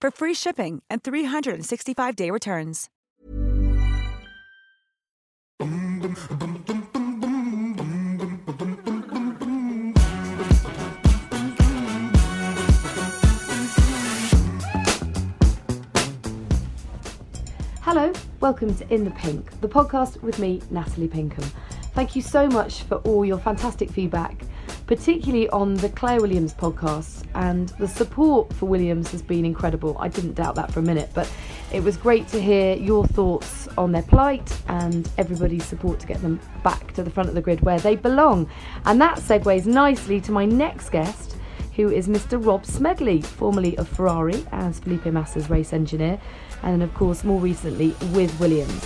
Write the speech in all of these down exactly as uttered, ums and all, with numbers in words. for free shipping and three sixty-five day returns. Hello, welcome to In the Pink, the podcast with me, Natalie Pinkham. Thank you so much for all your fantastic feedback, particularly on the Claire Williams podcast, and the support for Williams has been incredible. I didn't doubt that for a minute, but it was great to hear your thoughts on their plight and everybody's support to get them back to the front of the grid where they belong. And that segues nicely to my next guest, who is Mister Rob Smedley, formerly of Ferrari as Felipe Massa's race engineer, and of course more recently with Williams.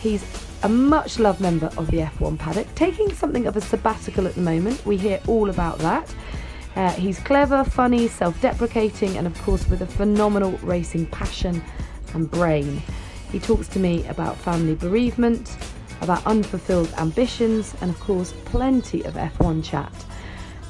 He's a much-loved member of the F one paddock, taking something of a sabbatical at the moment. We hear all about that. Uh, he's clever, funny, self-deprecating, and of course with a phenomenal racing passion and brain. He talks to me about family bereavement, about unfulfilled ambitions, and of course plenty of F one chat.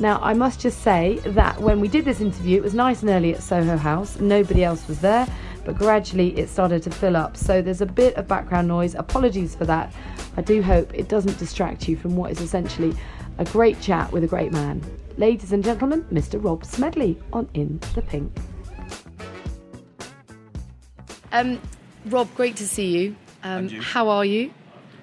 Now, I must just say that when we did this interview, it was nice and early at Soho House. Nobody else was there, but gradually it started to fill up, so there's a bit of background noise. Apologies for that. I do hope it doesn't distract you from what is essentially a great chat with a great man. Ladies and gentlemen, Mister Rob Smedley on In the Pink. Um, Rob, great to see you. Um, you. How are you?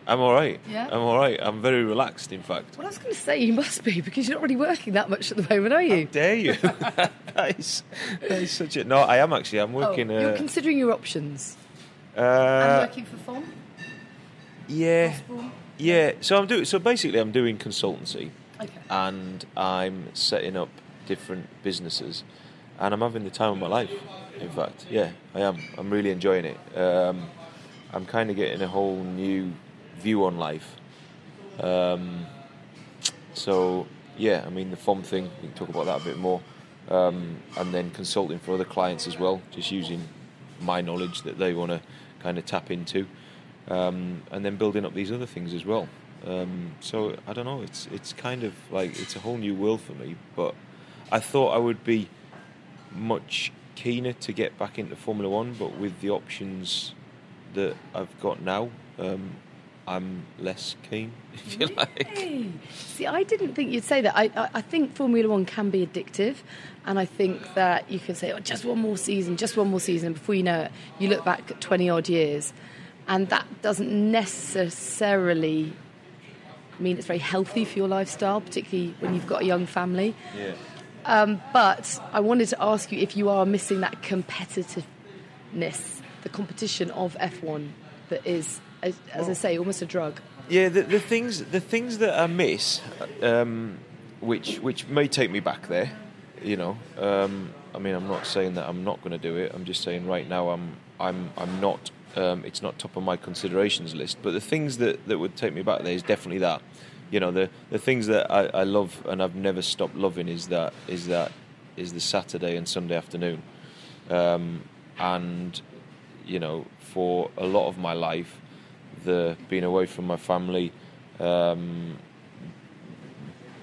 I'm all right. Yeah? I'm all right. I'm very relaxed, in fact. Well, I was going to say, you must be, because you're not really working that much at the moment, are you? How dare you? that, is, that is such a... No, I am, actually. I'm working... Oh, you're uh, considering your options. Uh, I'm working for F O M? Yeah. Yeah. So I'm doing. So basically, I'm doing consultancy. Okay. And I'm setting up different businesses. And I'm having the time of my life, in fact. Yeah, I am. I'm really enjoying it. Um, I'm kind of getting a whole new... view on life. Um, so, yeah, I mean, the F O M thing, we can talk about that a bit more. Um, and then consulting for other clients as well, just using my knowledge that they want to kind of tap into. Um, and then building up these other things as well. Um, so, I don't know, it's it's kind of like, it's a whole new world for me, but I thought I would be much keener to get back into Formula One, but with the options that I've got now, um, I'm less keen, if you really? like. See, I didn't think you'd say that. I, I I think Formula One can be addictive, and I think that you can say, oh, just one more season, just one more season, and before you know it, you look back at twenty-odd years, and that doesn't necessarily mean it's very healthy for your lifestyle, particularly when you've got a young family. Yeah. Um, but I wanted to ask you if you are missing that competitiveness, the competition of F one that is... As, as I say, almost a drug. Yeah, the, the things the things that I miss, um, which which may take me back there, you know. Um, I mean, I'm not saying that I'm not going to do it. I'm just saying right now I'm I'm I'm not. Um, it's not top of my considerations list. But the things that, that would take me back there is definitely that. You know, the the things that I, I love and I've never stopped loving is that is that is the Saturday and Sunday afternoon, um, and you know, for a lot of my life. The being away from my family, um,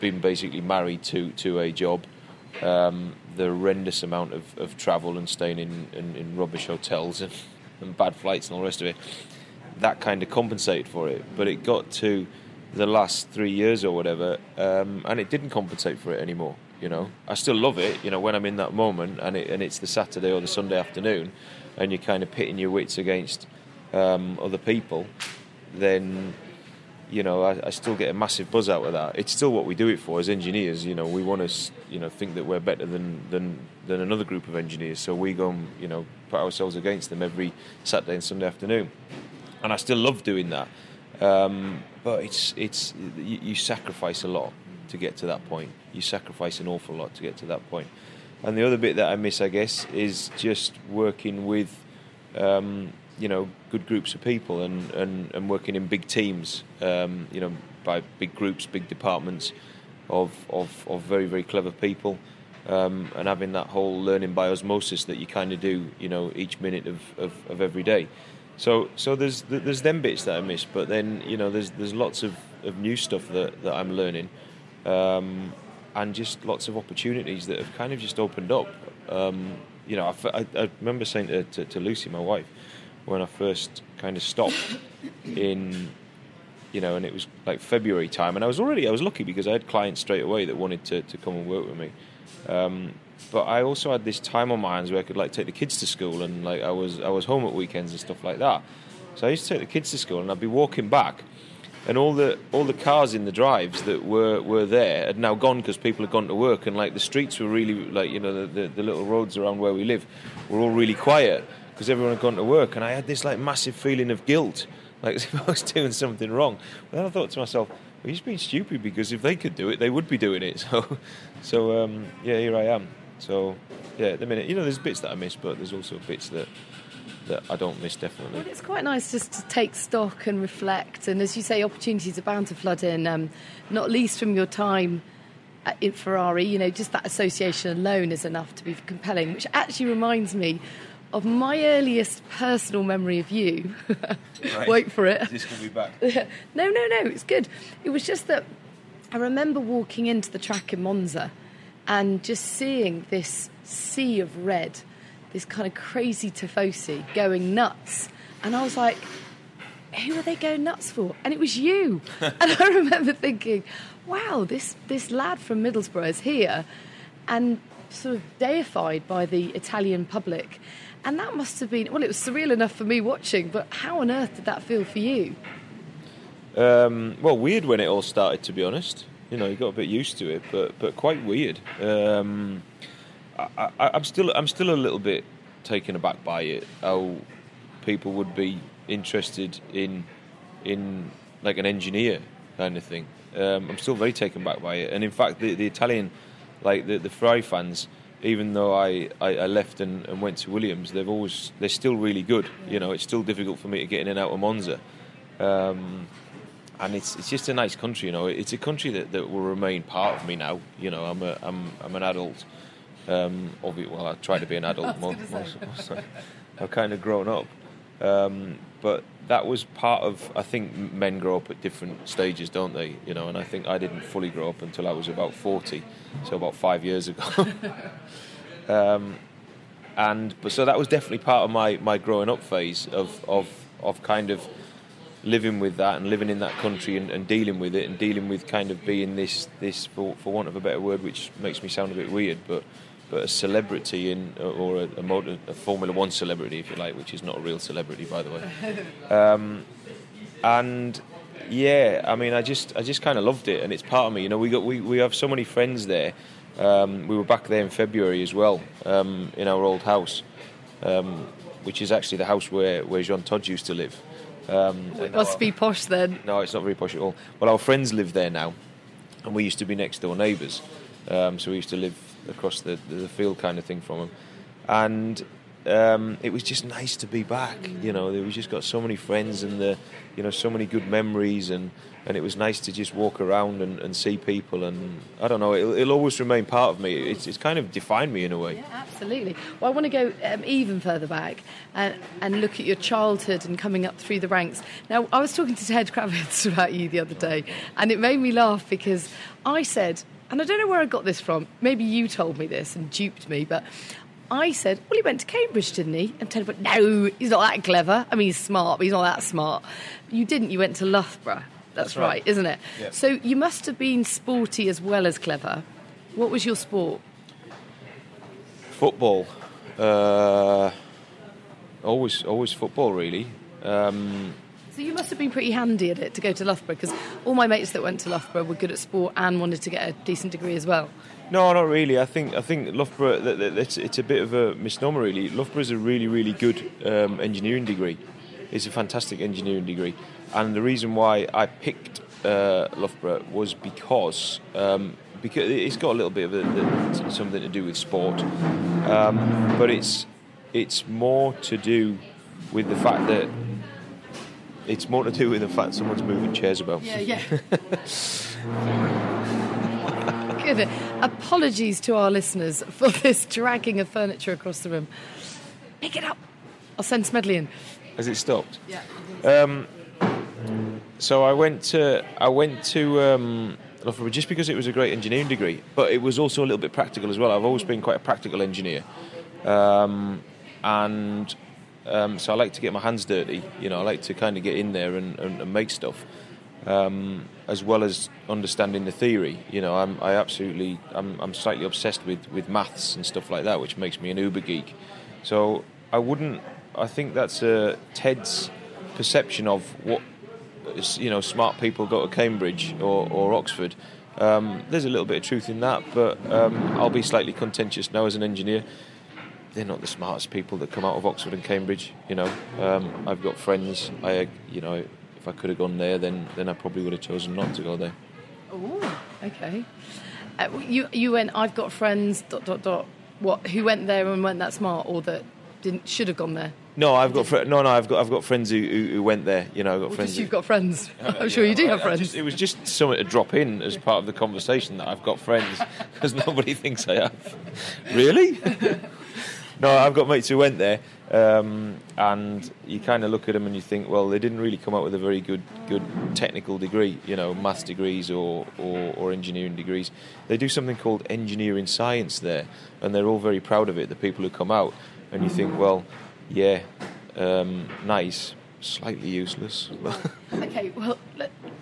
being basically married to, to a job, um, the horrendous amount of, of travel and staying in, in, in rubbish hotels and, and bad flights and all the rest of it, that kind of compensated for it. But it got to the last three years or whatever, um, and it didn't compensate for it anymore. You know, I still love it. You know, when I'm in that moment, and it, and it's the Saturday or the Sunday afternoon. and you're kind of pitting your wits against um, other people, then, you know, I, I still get a massive buzz out of that. It's still what we do it for as engineers. You know, we want to, you know, think that we're better than than, than another group of engineers. So we go and, you know, put ourselves against them every Saturday and Sunday afternoon. And I still love doing that. Um, but it's it's you, you sacrifice a lot to get to that point. You sacrifice an awful lot to get to that point. And the other bit that I miss, I guess, is just working with, um, you know, good groups of people and, and, and working in big teams, um, you know, by big groups, big departments of of, of very, very clever people, um, and having that whole learning by osmosis that you kind of do, you know, each minute of, of, of every day. So so there's there's them bits that I miss, but then, you know, there's there's lots of, of new stuff that, that I'm learning, um, and just lots of opportunities that have kind of just opened up. Um, you know, I, I remember saying to, to, to Lucy, my wife, when I first kind of stopped in, you know, and it was like February time, and I was already, I was lucky because I had clients straight away that wanted to, to come and work with me. Um, But I also had this time on my hands where I could like take the kids to school, and like I was I was home at weekends and stuff like that. So I used to take the kids to school, and I'd be walking back, and all the all the cars in the drives that were, were there had now gone because people had gone to work, and like the streets were really like, you know, the, the, the little roads around where we live were all really quiet because everyone had gone to work, and I had this like massive feeling of guilt, like as if I was doing something wrong. But then I thought to myself, well, you're being stupid, because if they could do it, they would be doing it. So so um, yeah, here I am. So, yeah, at the minute, you know, there's bits that I miss, but there's also bits that that I don't miss, definitely. Well, it's quite nice just to take stock and reflect. And as you say, opportunities are bound to flood in, um, not least from your time at, in Ferrari. You know, just that association alone is enough to be compelling, which actually reminds me of my earliest personal memory of you. Right. Wait for it. Is this going to be back? No, no, no, it's good. It was just that I remember walking into the track in Monza, and just seeing this sea of red, this kind of crazy Tifosi going nuts. And I was like, who are they going nuts for? And it was you. And I remember thinking, wow, this, this lad from Middlesbrough is here, and sort of deified by the Italian public. And that must have been, well, it was surreal enough for me watching, but how on earth did that feel for you? Um, well, weird when it all started, to be honest. You know, you got a bit used to it, but but quite weird. Um, I, I, I'm still I'm still a little bit taken aback by it. How people would be interested in in like an engineer kind of thing. Um, I'm still very taken aback by it. And in fact, the, the Italian, like the, the Ferrari fans, even though I, I, I left and, and went to Williams, they've always they're still really good. You know, it's still difficult for me to get in and out of Monza. Um, And it's it's just a nice country, you know. It's a country that, that will remain part of me now. You know, I'm a I'm I'm an adult. Um, obviously, well, I try to be an adult. More, more, more I've kind of grown up, um, but that was part of. I think men grow up at different stages, don't they? You know, and I think I didn't fully grow up until I was about forty, so about five years ago. um, and but so that was definitely part of my, my growing up phase of of of kind of. living with that and living in that country and, and dealing with it and dealing with kind of being this, this for, for want of a better word, which makes me sound a bit weird, but but a celebrity in or a, a, motor, a Formula One celebrity, if you like, which is not a real celebrity, by the way. Um, and yeah, I mean, I just I just kind of loved it, and it's part of me. You know, we got we, we have so many friends there. Um, we were back there in February as well, um, in our old house, um, which is actually the house where where Jean Todt used to live. Um, it must our, be posh then. No, it's not very posh at all. Well, our friends live there now, and we used to be next door neighbours, um, so we used to live across the, the field kind of thing from them. And um, it was just nice to be back, you know. We just got so many friends and the, you know, so many good memories, and, and it was nice to just walk around and, and see people. And I don't know, it'll, it'll always remain part of me. It's, it's kind of defined me in a way. Yeah, absolutely. Well, I want to go um, even further back and, and look at your childhood and coming up through the ranks. Now, I was talking to Ted Kravitz about you the other day, and it made me laugh because I said, and I don't know where I got this from, maybe you told me this and duped me, but I said, well, he went to Cambridge, didn't he? And Ted went, no, he's not that clever. I mean, he's smart, but he's not that smart. You didn't, you went to Loughborough. That's, That's right. right, isn't it? Yep. So you must have been sporty as well as clever. What was your sport? Football. Uh, always always football, really. Um, so you must have been pretty handy at it to go to Loughborough, because all my mates that went to Loughborough were good at sport and wanted to get a decent degree as well. No, not really. I think I think Loughborough, it's, it's a bit of a misnomer, really. Loughborough's a really, really good um, engineering degree. It's a fantastic engineering degree. And the reason why I picked uh, Loughborough was because... Um, because it's got a little bit of a, the, something to do with sport, um, but it's it's more to do with the fact that it's more to do with the fact someone's moving chairs about. Yeah, yeah. Good. Apologies to our listeners for this dragging of furniture across the room. Pick it up. I'll send Smedley in. Has it stopped? Yeah. Um, so I went to I went to. Um, Loughborough, just because it was a great engineering degree, but it was also a little bit practical as well. I've always been quite a practical engineer, um, and um, so I like to get my hands dirty. You know, I like to kind of get in there and, and, and make stuff, um, as well as understanding the theory. You know, I'm I absolutely I'm, I'm slightly obsessed with, with maths and stuff like that, which makes me an uber geek. So I wouldn't. I think that's uh, Ted's perception of what. You know, smart people go to Cambridge or, or Oxford. Um, there's a little bit of truth in that, but um, I'll be slightly contentious now as an engineer. They're not the smartest people that come out of Oxford and Cambridge. You know, um, I've got friends. I, you know, if I could have gone there, then then I probably would have chosen not to go there. Oh, okay. Uh, you you went. I've got friends. Dot dot dot. What? Who went there and weren't that smart, or that didn't should have gone there? No, I've got fr- no, no. I've got I've got friends who, who, who went there. You know, I've got well, friends. Just you've who, got friends. I'm uh, sure yeah, you do I, have I, friends. I just, it was just something to drop in as part of the conversation that I've got friends, because nobody thinks I have. Really? No, I've got mates who went there, um, and you kind of look at them and you think, well, they didn't really come out with a very good good technical degree. You know, maths degrees or, or, or engineering degrees. They do something called engineering science there, and they're all very proud of it. The people who come out, and you think, well. Yeah, um, nice, slightly useless. Okay, well,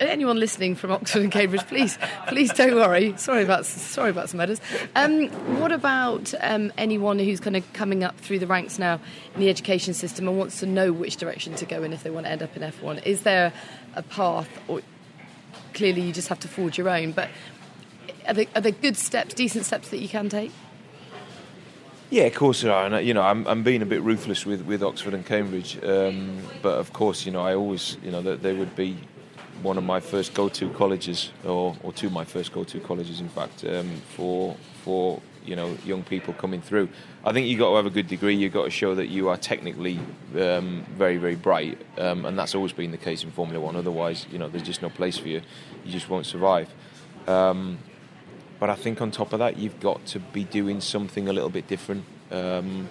anyone listening from Oxford and Cambridge, please, please don't worry. Sorry about, sorry about some matters. Um, what about um, anyone who's kind of coming up through the ranks now in the education system and wants to know which direction to go in if they want to end up in F one? Is there a path, or clearly you just have to forge your own? But are there, are there good steps, decent steps that you can take? Yeah, of course there are, and you know I'm I'm being a bit ruthless with, with Oxford and Cambridge, um, but of course you know I always you know that they would be one of my first go-to colleges, or, or two of my first go-to colleges in fact, um, for for you know young people coming through. I think you got to have a good degree. You got to show that you are technically um, very very bright, um, and that's always been the case in Formula One. Otherwise, you know there's just no place for you. You just won't survive. Um, But I think on top of that, you've got to be doing something a little bit different. Um,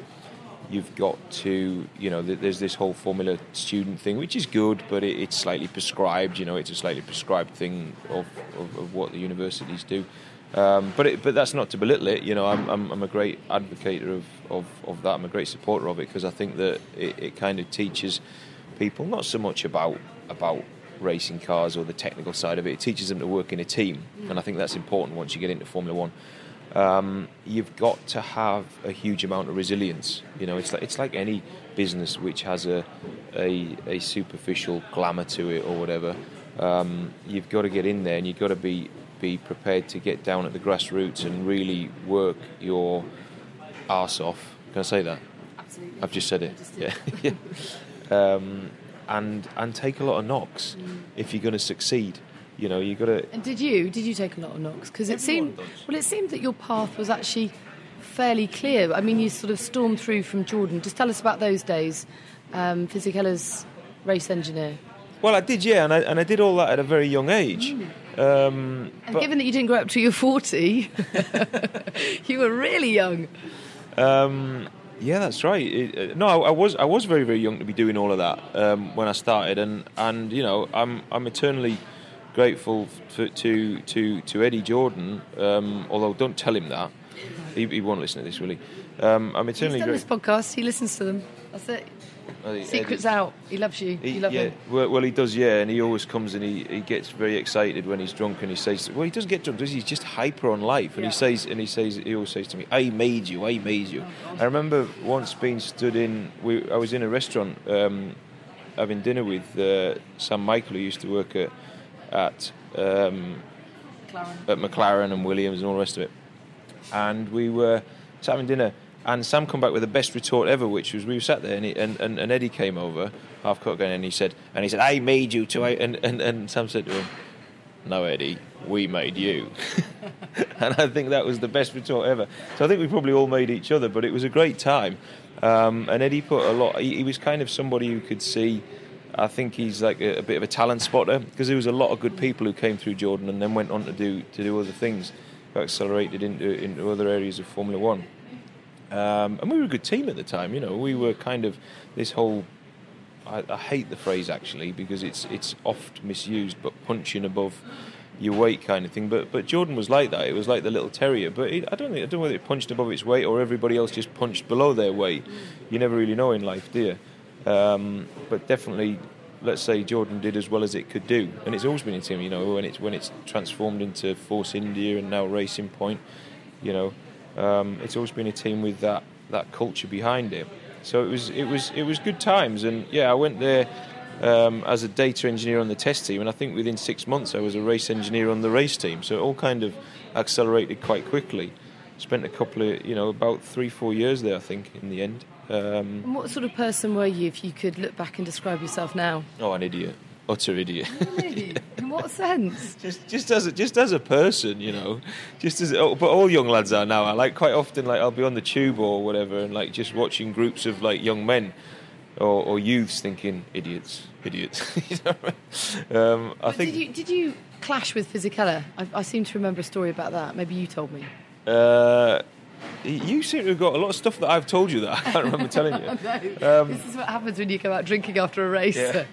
you've got to, you know, th- there's this whole Formula student thing, which is good, but it, it's slightly prescribed. You know, it's a slightly prescribed thing of, of, of what the universities do. Um, but it, but that's not to belittle it. You know, I'm I'm, I'm a great advocate of, of, of that. I'm a great supporter of it, because I think that it, it kind of teaches people not so much about about. racing cars or the technical side of it. It teaches them to work in a team, and I think that's important once you get into Formula One. Um, you've got to have a huge amount of resilience. You know, it's like it's like any business which has a a, a superficial glamour to it or whatever. Um, you've got to get in there, and you've got to be be prepared to get down at the grassroots and really work your arse off. Can I say that? Absolutely. I've just said it. Just yeah. yeah. Um, And and take a lot of knocks mm. if you're going to succeed. You know, you got to. And did you did you take a lot of knocks? Because it seemed does. well, it seemed that your path was actually fairly clear. I mean, you sort of stormed through from Jordan. Just tell us about those days, um, Fisichella race engineer. Well, I did, yeah, and I and I did all that at a very young age. Mm. Um, and but... given that you didn't grow up till you were forty, you were really young. Um, Yeah, that's right. It, no, I, I was I was very very young to be doing all of that um, when I started, and, and you know I'm I'm eternally grateful to to to, to Eddie Jordan. Um, although don't tell him that, he, he won't listen to this, will he? Um, I'm eternally grateful. He's done this podcast. He listens to them. That's it. Secret's out. He loves you. He, you love yeah, him. Well, well, he does, yeah. And he always comes and he, he gets very excited when he's drunk, and he says, well, he doesn't get drunk, does he? He's just hyper on life. And yeah. he says, and he says, he always says to me, I made you, I made you. Oh, I remember once being stood in, we, I was in a restaurant um, having dinner with uh, Sam Michael, who used to work at at, um, McLaren. at McLaren and Williams and all the rest of it. And we were just having dinner. And Sam come back with the best retort ever, which was we were sat there, and, he, and, and, and Eddie came over, half cocked, and he said, and he said, I made you too. And, and, and Sam said to him, no, Eddie, we made you. And I think that was the best retort ever. So I think we probably all made each other, but it was a great time. Um, and Eddie put a lot, he, he was kind of somebody who could see, I think he's like a, a bit of a talent spotter, because there was a lot of good people who came through Jordan and then went on to do, to do other things, accelerated into, into other areas of Formula One. Um, and we were a good team at the time, you know. We were kind of this whole... I, I hate the phrase, actually, because it's it's oft misused, but punching above your weight kind of thing. But but Jordan was like that. It was like the little terrier. But it, I don't think I don't know whether it punched above its weight or everybody else just punched below their weight. You never really know in life, do you? Um, but definitely, let's say Jordan did as well as it could do. And it's always been a team, you know, when it's, when it's transformed into Force India and now Racing Point, you know. Um, it's always been a team with that, that culture behind it, so it was it was it was good times. And yeah, I went there um, as a data engineer on the test team, and I think within six months I was a race engineer on the race team. So it all kind of accelerated quite quickly. Spent a couple of you know about three four years there, I think, in the end. Um, and what sort of person were you if you could look back and describe yourself now? Oh, an idiot, utter idiot. Really? Yeah. In what sense? Just, just as, a, just as a person, you know. Just as, oh, but all young lads are now. I like quite often, like I'll be on the tube or whatever, and like just watching groups of like young men or, or youths, thinking idiots, idiots. You know what I mean? um, I think. Did you, did you clash with Fisichella? I, I seem to remember a story about that. Maybe you told me. Uh, You seem to have got a lot of stuff that I've told you that I can't remember telling you. No, um, this is what happens when you go out drinking after a race. Yeah.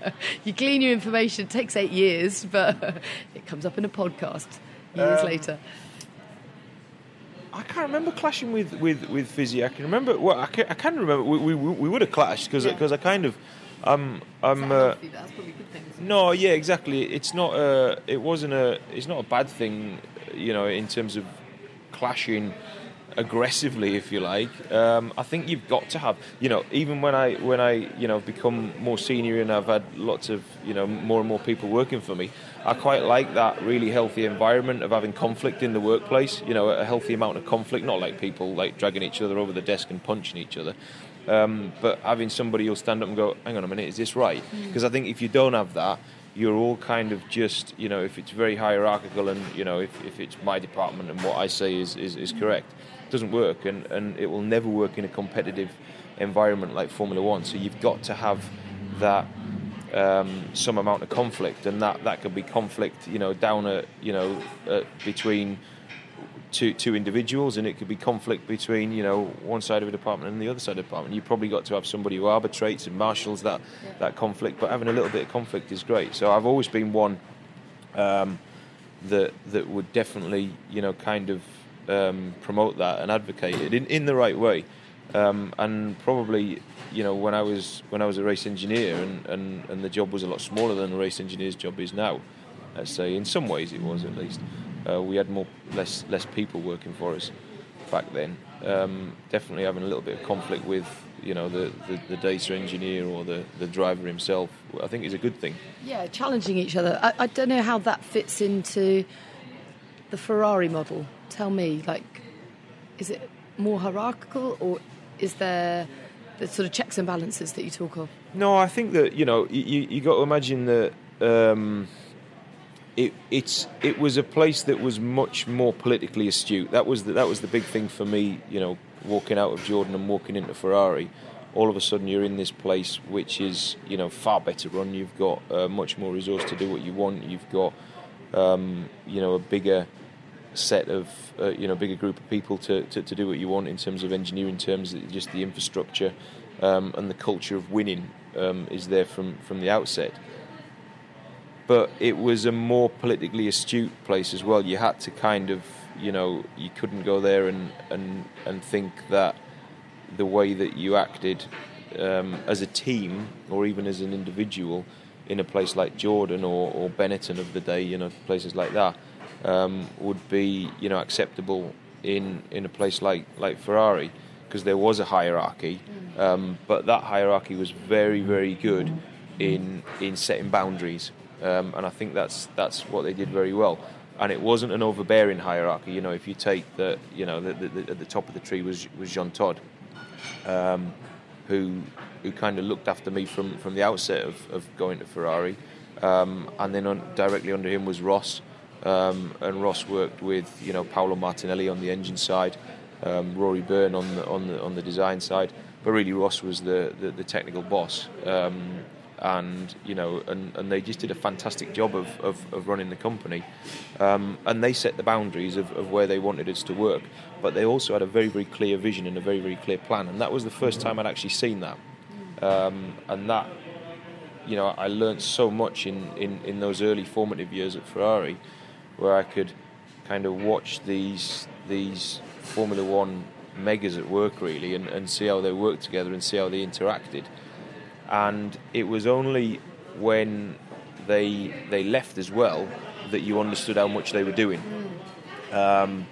You glean your information, it takes eight years, but it comes up in a podcast years um, later. I can't remember clashing with, with, with Fizzy. I can remember, well, I can, I can remember, we, we we would have clashed because yeah. I kind of, um, I'm... I'm uh, that's probably a good thing. No, yeah, exactly. It's not a, it wasn't a, it's not a bad thing, you know, in terms of clashing aggressively, if you like. um, I think you've got to have, you know, even when I when I you know become more senior and I've had lots of you know more and more people working for me, I quite like that really healthy environment of having conflict in the workplace, you know, a healthy amount of conflict, not like people like dragging each other over the desk and punching each other, um, but having somebody who'll stand up and go, hang on a minute, is this right? Because I think if you don't have that, you're all kind of just, you know, if it's very hierarchical and, you know, if, if it's my department and what I say is, is, is correct, it doesn't work, and, and it will never work in a competitive environment like Formula One. So you've got to have that, um, some amount of conflict, and that, that could be conflict, you know, down at, you know, at, between two two individuals, and it could be conflict between, you know, one side of a department and the other side of a department. You've probably got to have somebody who arbitrates and marshals that, yeah. that conflict, but having a little bit of conflict is great. So I've always been one um, that that would definitely, you know, kind of um, promote that and advocate it in, in the right way. Um, and probably, you know, when I was when I was a race engineer, and, and, and the job was a lot smaller than a race engineer's job is now, let's say, in some ways it was at least. Uh, we had more less less people working for us back then. Um, definitely having a little bit of conflict with, you know, the, the, the data engineer or the, the driver himself, I think is a good thing. Yeah, challenging each other. I, I don't know how that fits into the Ferrari model. Tell me, like, is it more hierarchical, or is there the sort of checks and balances that you talk of? No, I think that, you know, you you got to imagine that... Um, It it's it was a place that was much more politically astute. That was the, that was the big thing for me, you know, walking out of Jordan and walking into Ferrari. All of a sudden, you're in this place which is, you know, far better run. You've got uh, much more resource to do what you want. You've got, um, you know, a bigger set of, uh, you know, bigger group of people to, to, to do what you want in terms of engineering, in terms of just the infrastructure, um, and the culture of winning um, is there from, from the outset. But it was a more politically astute place as well. You had to kind of, you know, you couldn't go there and, and, and think that the way that you acted um, as a team or even as an individual in a place like Jordan or, or Benetton of the day, you know, places like that, um, would be, you know, acceptable in, in a place like, like Ferrari, because there was a hierarchy, um, but that hierarchy was very, very good in in setting boundaries, um, and I think that's that's what they did very well. And it wasn't an overbearing hierarchy. You know, if you take the, you know, the, the, the, at the top of the tree was was Jean Todt, um, who who kind of looked after me from, from the outset of, of going to Ferrari, um, and then on, directly under him was Ross, um, and Ross worked with, you know, Paolo Martinelli on the engine side. Um, Rory Byrne on the on the on the design side, but really Ross was the the, the technical boss, um, and you know, and, and they just did a fantastic job of of, of running the company, um, and they set the boundaries of, of where they wanted us to work. But they also had a very very clear vision and a very very clear plan, and that was the first time I'd actually seen that, um, and that, you know, I learned so much in, in, in those early formative years at Ferrari, where I could kind of watch these these. Formula One megas at work, really, and, and see how they worked together and see how they interacted. And it was only when they they left as well that you understood how much they were doing. Um,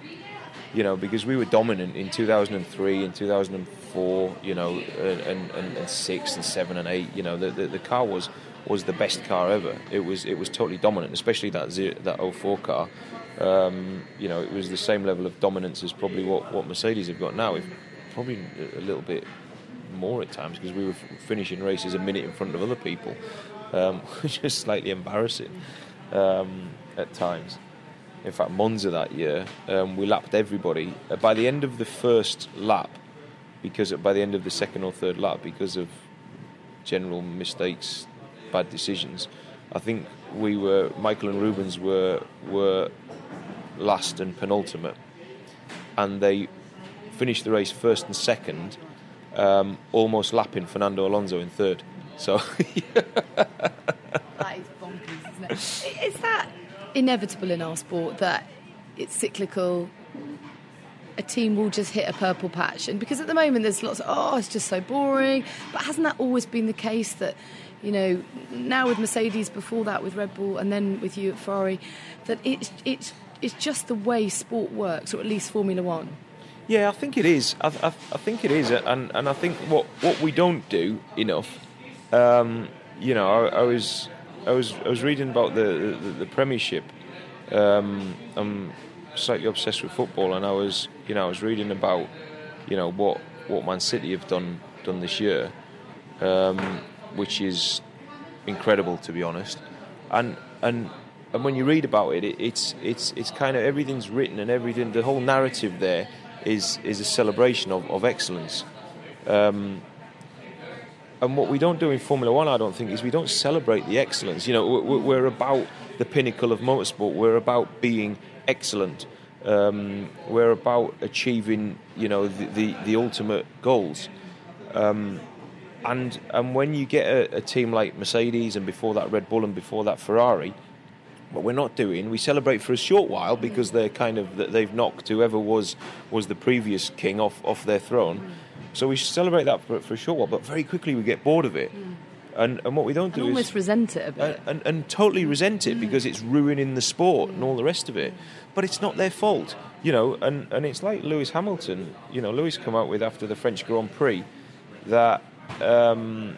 you know, because we were dominant in two thousand three, in two thousand four, you know, and, and, and six and seven and eight. You know, the the, the car was, was the best car ever. It was it was totally dominant, especially that zero, that oh four car. Um, you know, it was the same level of dominance as probably what, what Mercedes have got now. If probably a little bit more at times, because we were f- finishing races a minute in front of other people, um, which is slightly embarrassing um, at times. In fact, Monza that year, um, we lapped everybody. Uh, by the end of the first lap, because by the end of the second or third lap, because of general mistakes, bad decisions, I think we were, Michael and Rubens were were last and penultimate, and they finished the race first and second, um, almost lapping Fernando Alonso in third. So that is bonkers, isn't it? Is that inevitable in our sport, that it's cyclical? A team will just hit a purple patch, and because at the moment there's lots of, oh, it's just so boring. But hasn't that always been the case? That, you know, now with Mercedes, before that with Red Bull, and then with you at Ferrari, that it's it's it's just the way sport works, or at least Formula One. Yeah, I think it is. I I, I think it is, and and I think what, what we don't do enough. Um, you know, I, I was I was I was reading about the the, the Premiership. Um, I'm slightly obsessed with football, and I was you know I was reading about you know what, what Man City have done done this year. Um, which is incredible, to be honest. And and and when you read about it, it it's it's it's kind of, everything's written and everything, the whole narrative there is is a celebration of, of excellence. Um, and what we don't do in Formula One, I don't think, is we don't celebrate the excellence. You know, we're, we're about the pinnacle of motorsport. We're about being excellent. Um, we're about achieving, you know, the, the, the ultimate goals. Um And and when you get a, a team like Mercedes, and before that Red Bull, and before that Ferrari, what we're not doing, we celebrate for a short while, because they're kind of, they've knocked whoever was was the previous king off, off their throne. So we celebrate that for, for a short while, but very quickly we get bored of it. And and what we don't do and almost is... almost resent it a bit. And, and, and totally resent it, because it's ruining the sport and all the rest of it. But it's not their fault, you know. And, and it's like Lewis Hamilton, you know, Lewis came out with after the French Grand Prix that... Um,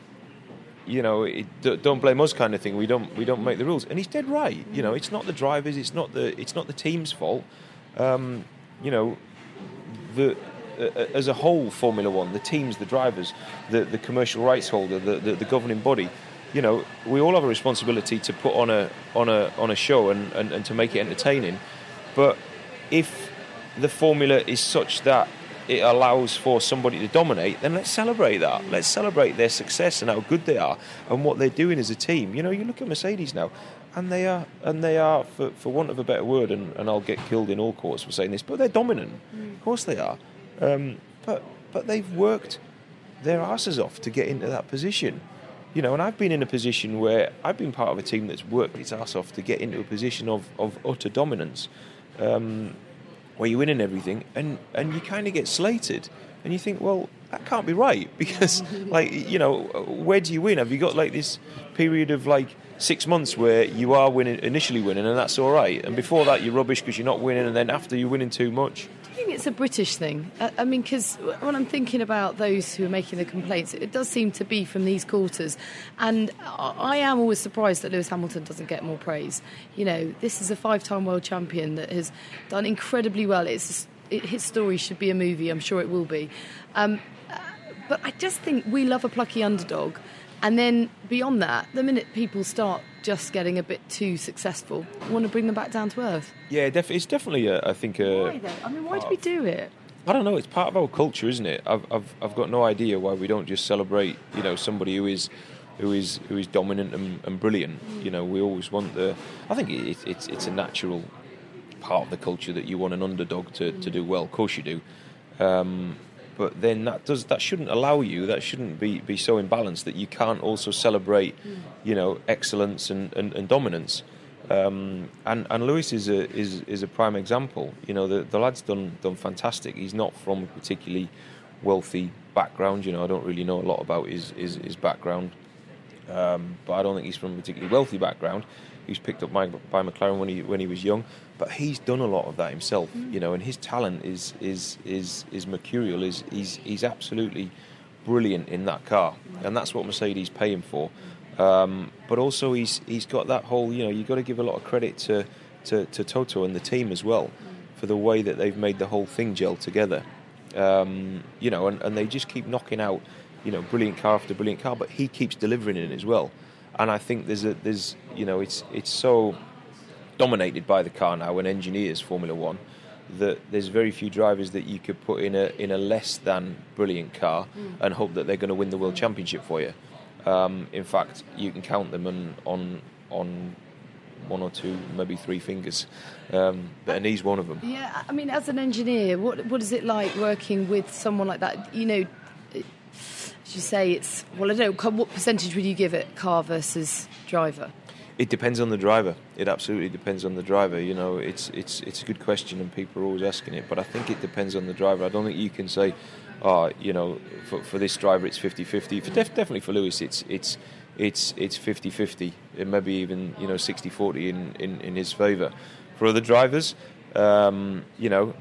you know, it, don't blame us kind of thing. We don't, we don't make the rules, and he's dead right. You know, it's not the drivers, it's not the, it's not the team's fault. Um, you know, the uh, as a whole, Formula One, the teams, the drivers, the, the commercial rights holder, the, the, the governing body. You know, we all have a responsibility to put on a on a on a show and, and, and to make it entertaining. But if the formula is such that it allows for somebody to dominate, then let's celebrate that. Let's celebrate their success and how good they are and what they're doing as a team. You know, you look at Mercedes now, and they are, and they are, for, for want of a better word, and, and I'll get killed in all courts for saying this, but they're dominant. Mm. Of course they are. Um, but but they've worked their asses off to get into that position. You know, and I've been in a position where I've been part of a team that's worked its ass off to get into a position of, of utter dominance. Um... where you're winning everything, and, and you kind of get slated, and you think, well, that can't be right, because, like, you know, where do you win? Have you got, like, this period of, like, six months where you are winning, initially winning, and that's all right, and before that you're rubbish because you're not winning, and then after you're winning too much? Do you think it's a British thing? I mean, because when I'm thinking about those who are making the complaints, it does seem to be from these quarters, and I am always surprised that Lewis Hamilton doesn't get more praise. You know, this is a five-time world champion that has done incredibly well. It's just, it, his story should be a movie. I'm sure it will be. Um, but I just think we love a plucky underdog. And then beyond that, the minute people start just getting a bit too successful, I want to bring them back down to earth. Yeah, def- it's definitely, a, I think... A why, though? I mean, why do we do it? I don't know. It's part of our culture, isn't it? I've, I've, I've got no idea why we don't just celebrate, you know, somebody who is, who is, who is dominant and, and brilliant. Mm. You know, we always want the... I think it, it's, it's a natural part of the culture that you want an underdog to, mm. to do well. Of course you do. Um... But then that does that shouldn't allow you, that shouldn't be, be so imbalanced that you can't also celebrate, mm. you know, excellence and, and, and dominance. Um, and, and Lewis is a is, is a prime example. You know, the, the lad's done done fantastic. He's not from a particularly wealthy background. You know, I don't really know a lot about his his, his background, um, but I don't think he's from a particularly wealthy background. He was picked up by, by McLaren when he when he was young, but he's done a lot of that himself, mm. you know. And his talent is is is is mercurial. Is he's he's absolutely brilliant in that car, and that's what Mercedes pay him for. Um, but also he's he's got that whole, you know, you've got to give a lot of credit to, to, to Toto and the team as well for the way that they've made the whole thing gel together. Um, you know, and, and they just keep knocking out, you know, brilliant car after brilliant car, but he keeps delivering it as well. And I think there's a there's you know it's it's so dominated by the car now and engineers, Formula One, that there's very few drivers that you could put in a in a less than brilliant car mm. and hope that they're going to win the World Championship for you. Um, in fact, you can count them on on on one or two, maybe three fingers, um, but and he's one of them. Yeah, I mean, as an engineer, what what is it like working with someone like that? You know. You say it's, well, I don't know, what percentage would you give it, car versus driver? It depends on the driver. It absolutely depends on the driver. You know, it's it's it's a good question and people are always asking it, but I think it depends on the driver. I don't think you can say, oh, you know, for, for this driver it's fifty-fifty. For def- definitely for Lewis it's it's it's it's fifty-fifty. It may be even, you know, sixty-forty in, in, in his favour. For other drivers, um, you know,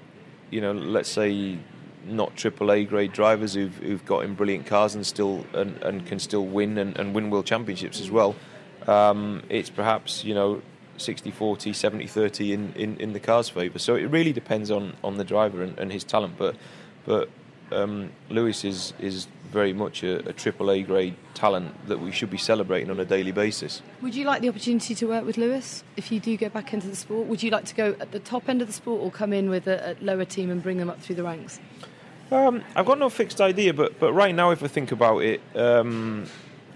you know, let's say not triple A grade drivers who've who've got in brilliant cars and still and, and can still win and, and win world championships as well. Um, it's perhaps, you know, sixty forty, seventy thirty in, in, in the car's favour. So it really depends on, on the driver and, and his talent. But but um, Lewis is is very much a, a triple A grade talent that we should be celebrating on a daily basis. Would you like the opportunity to work with Lewis if you do go back into the sport? Would you like to go at the top end of the sport or come in with a, a lower team and bring them up through the ranks? Um, I've got no fixed idea, but, but right now, if I think about it, um,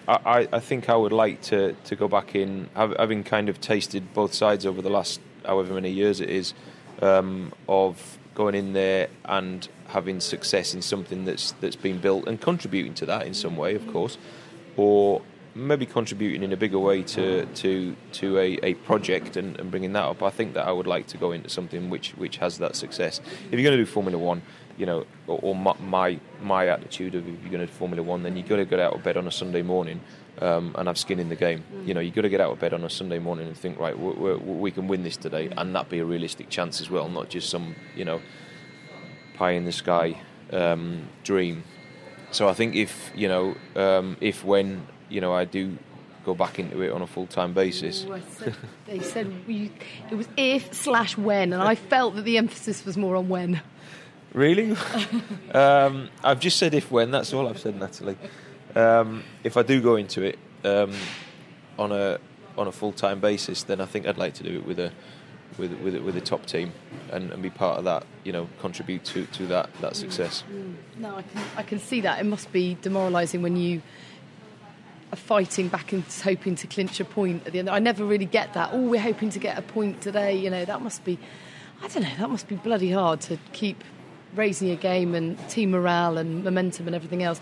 I, I think I would like to, to go back in, having kind of tasted both sides over the last however many years it is, um, of going in there and having success in something that's that's been built and contributing to that in some way, of course, or maybe contributing in a bigger way to to, to a, a project and, and bringing that up. I think that I would like to go into something which, which has that success. If you're going to do Formula One, you know, or, or my, my my attitude of, if you're going to Formula One, then you've got to get out of bed on a Sunday morning um, and have skin in the game. Mm. You know, you've got to get out of bed on a Sunday morning and think, right, we're, we're, we can win this today, and that be a realistic chance as well, not just some, you know, pie-in-the-sky um, dream. So I think if, you know, um, if when, you know, I do go back into it on a full-time basis. Ooh, I said, they said we, it was if slash when, and I felt that the emphasis was more on when. Really? um, I've just said if when, that's all I've said, Natalie. Um, if I do go into it um, on a on a full-time basis, then I think I'd like to do it with a with with, with a top team and, and be part of that, you know, contribute to, to that, that success. Mm. No, I can I can see that. It must be demoralising when you are fighting back and hoping to clinch a point at the end. I never really get that. Oh, we're hoping to get a point today. You know, that must be, I don't know, that must be bloody hard to keep raising your game and team morale and momentum and everything else.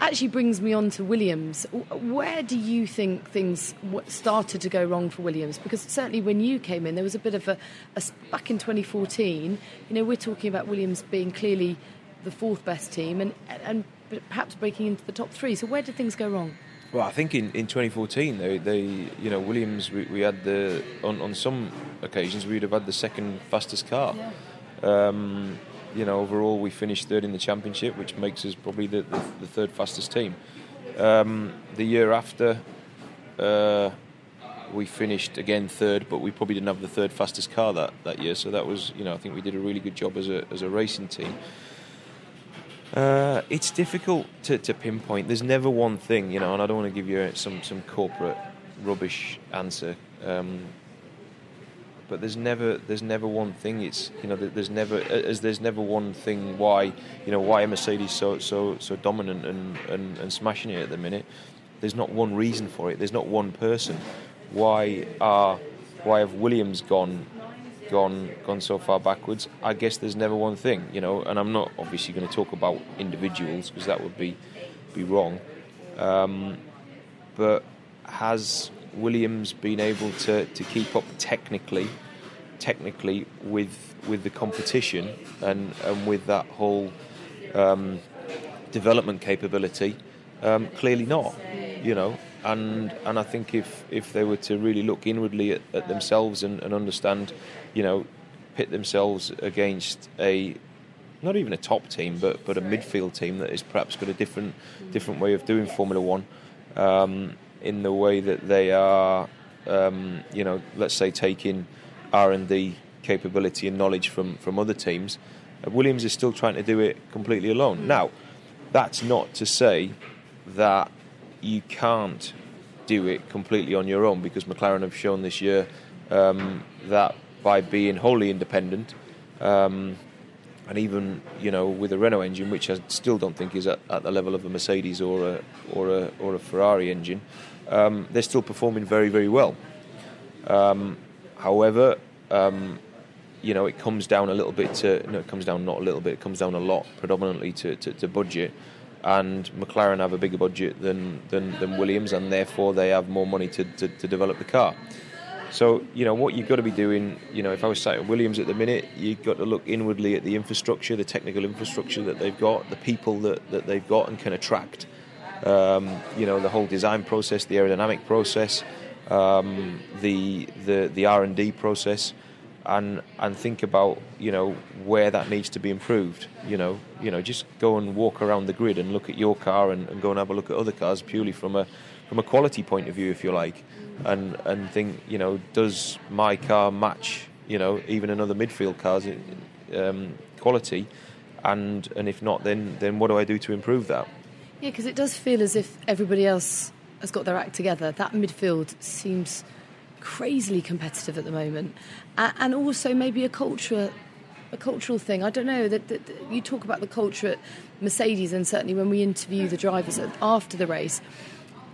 Actually brings me on to Williams. Where do you think things started to go wrong for Williams? Because certainly when you came in, there was a bit of a, a back in twenty fourteen, you know, we're talking about Williams being clearly the fourth best team, and and perhaps breaking into the top three. So where did things go wrong? Well, I think in, in twenty fourteen, they, they, you know, Williams, we, we had the, on, on some occasions, we would have had the second fastest car. Yeah. Um, you know, overall, we finished third in the championship, which makes us probably the, the, the third fastest team. Um, the year after, uh, we finished again third, but we probably didn't have the third fastest car that, that year. So that was, you know, I think we did a really good job as a as a racing team. Uh, it's difficult to, to pinpoint. There's never one thing, you know, and I don't want to give you some, some corporate rubbish answer, um, but there's never there's never one thing. It's, you know, there's never as there's never one thing why, you know, why Mercedes so so so dominant and, and, and smashing it at the minute. There's not one reason for it. There's not one person. Why are why have Williams gone? gone gone so far backwards? I guess there's never one thing, you know, and I'm not obviously going to talk about individuals because that would be be wrong, um, but has Williams been able to, to keep up technically technically with with the competition and, and with that whole um, development capability? Um, clearly not, you know. And and I think if, if they were to really look inwardly at, at themselves and, and understand, you know, pit themselves against a, not even a top team, but but a midfield team that has perhaps got a different different way of doing Formula One, um, in the way that they are, um, you know, let's say taking R and D capability and knowledge from, from other teams. Williams is still trying to do it completely alone. Now, that's not to say that you can't do it completely on your own, because McLaren have shown this year um, that by being wholly independent, um, and even, you know, with a Renault engine, which I still don't think is at, at the level of a Mercedes or a or a or a Ferrari engine, um, they're still performing very, very well. Um, however, um, you know, it comes down a little bit to no, it comes down not a little bit, it comes down a lot, predominantly to, to, to budget. And McLaren have a bigger budget than, than, than Williams, and therefore they have more money to, to, to develop the car. So, you know, what you've got to be doing, you know, if I was sat at Williams at the minute, you've got to look inwardly at the infrastructure, the technical infrastructure that they've got, the people that, that they've got and can attract. Um, you know, the whole design process, the aerodynamic process, um, the the the R and D process. And, and think about, you know, where that needs to be improved. You know, you know, just go and walk around the grid and look at your car and, and go and have a look at other cars purely from a from a quality point of view, if you like, and and think, you know, does my car match, you know, even another midfield car's um, quality, and and if not, then then what do I do to improve that? Yeah, because it does feel as if everybody else has got their act together. That midfield seems crazily competitive at the moment, and also maybe a culture a cultural thing. I don't know, that, that, that you talk about the culture at Mercedes, and certainly when we interview the drivers after the race,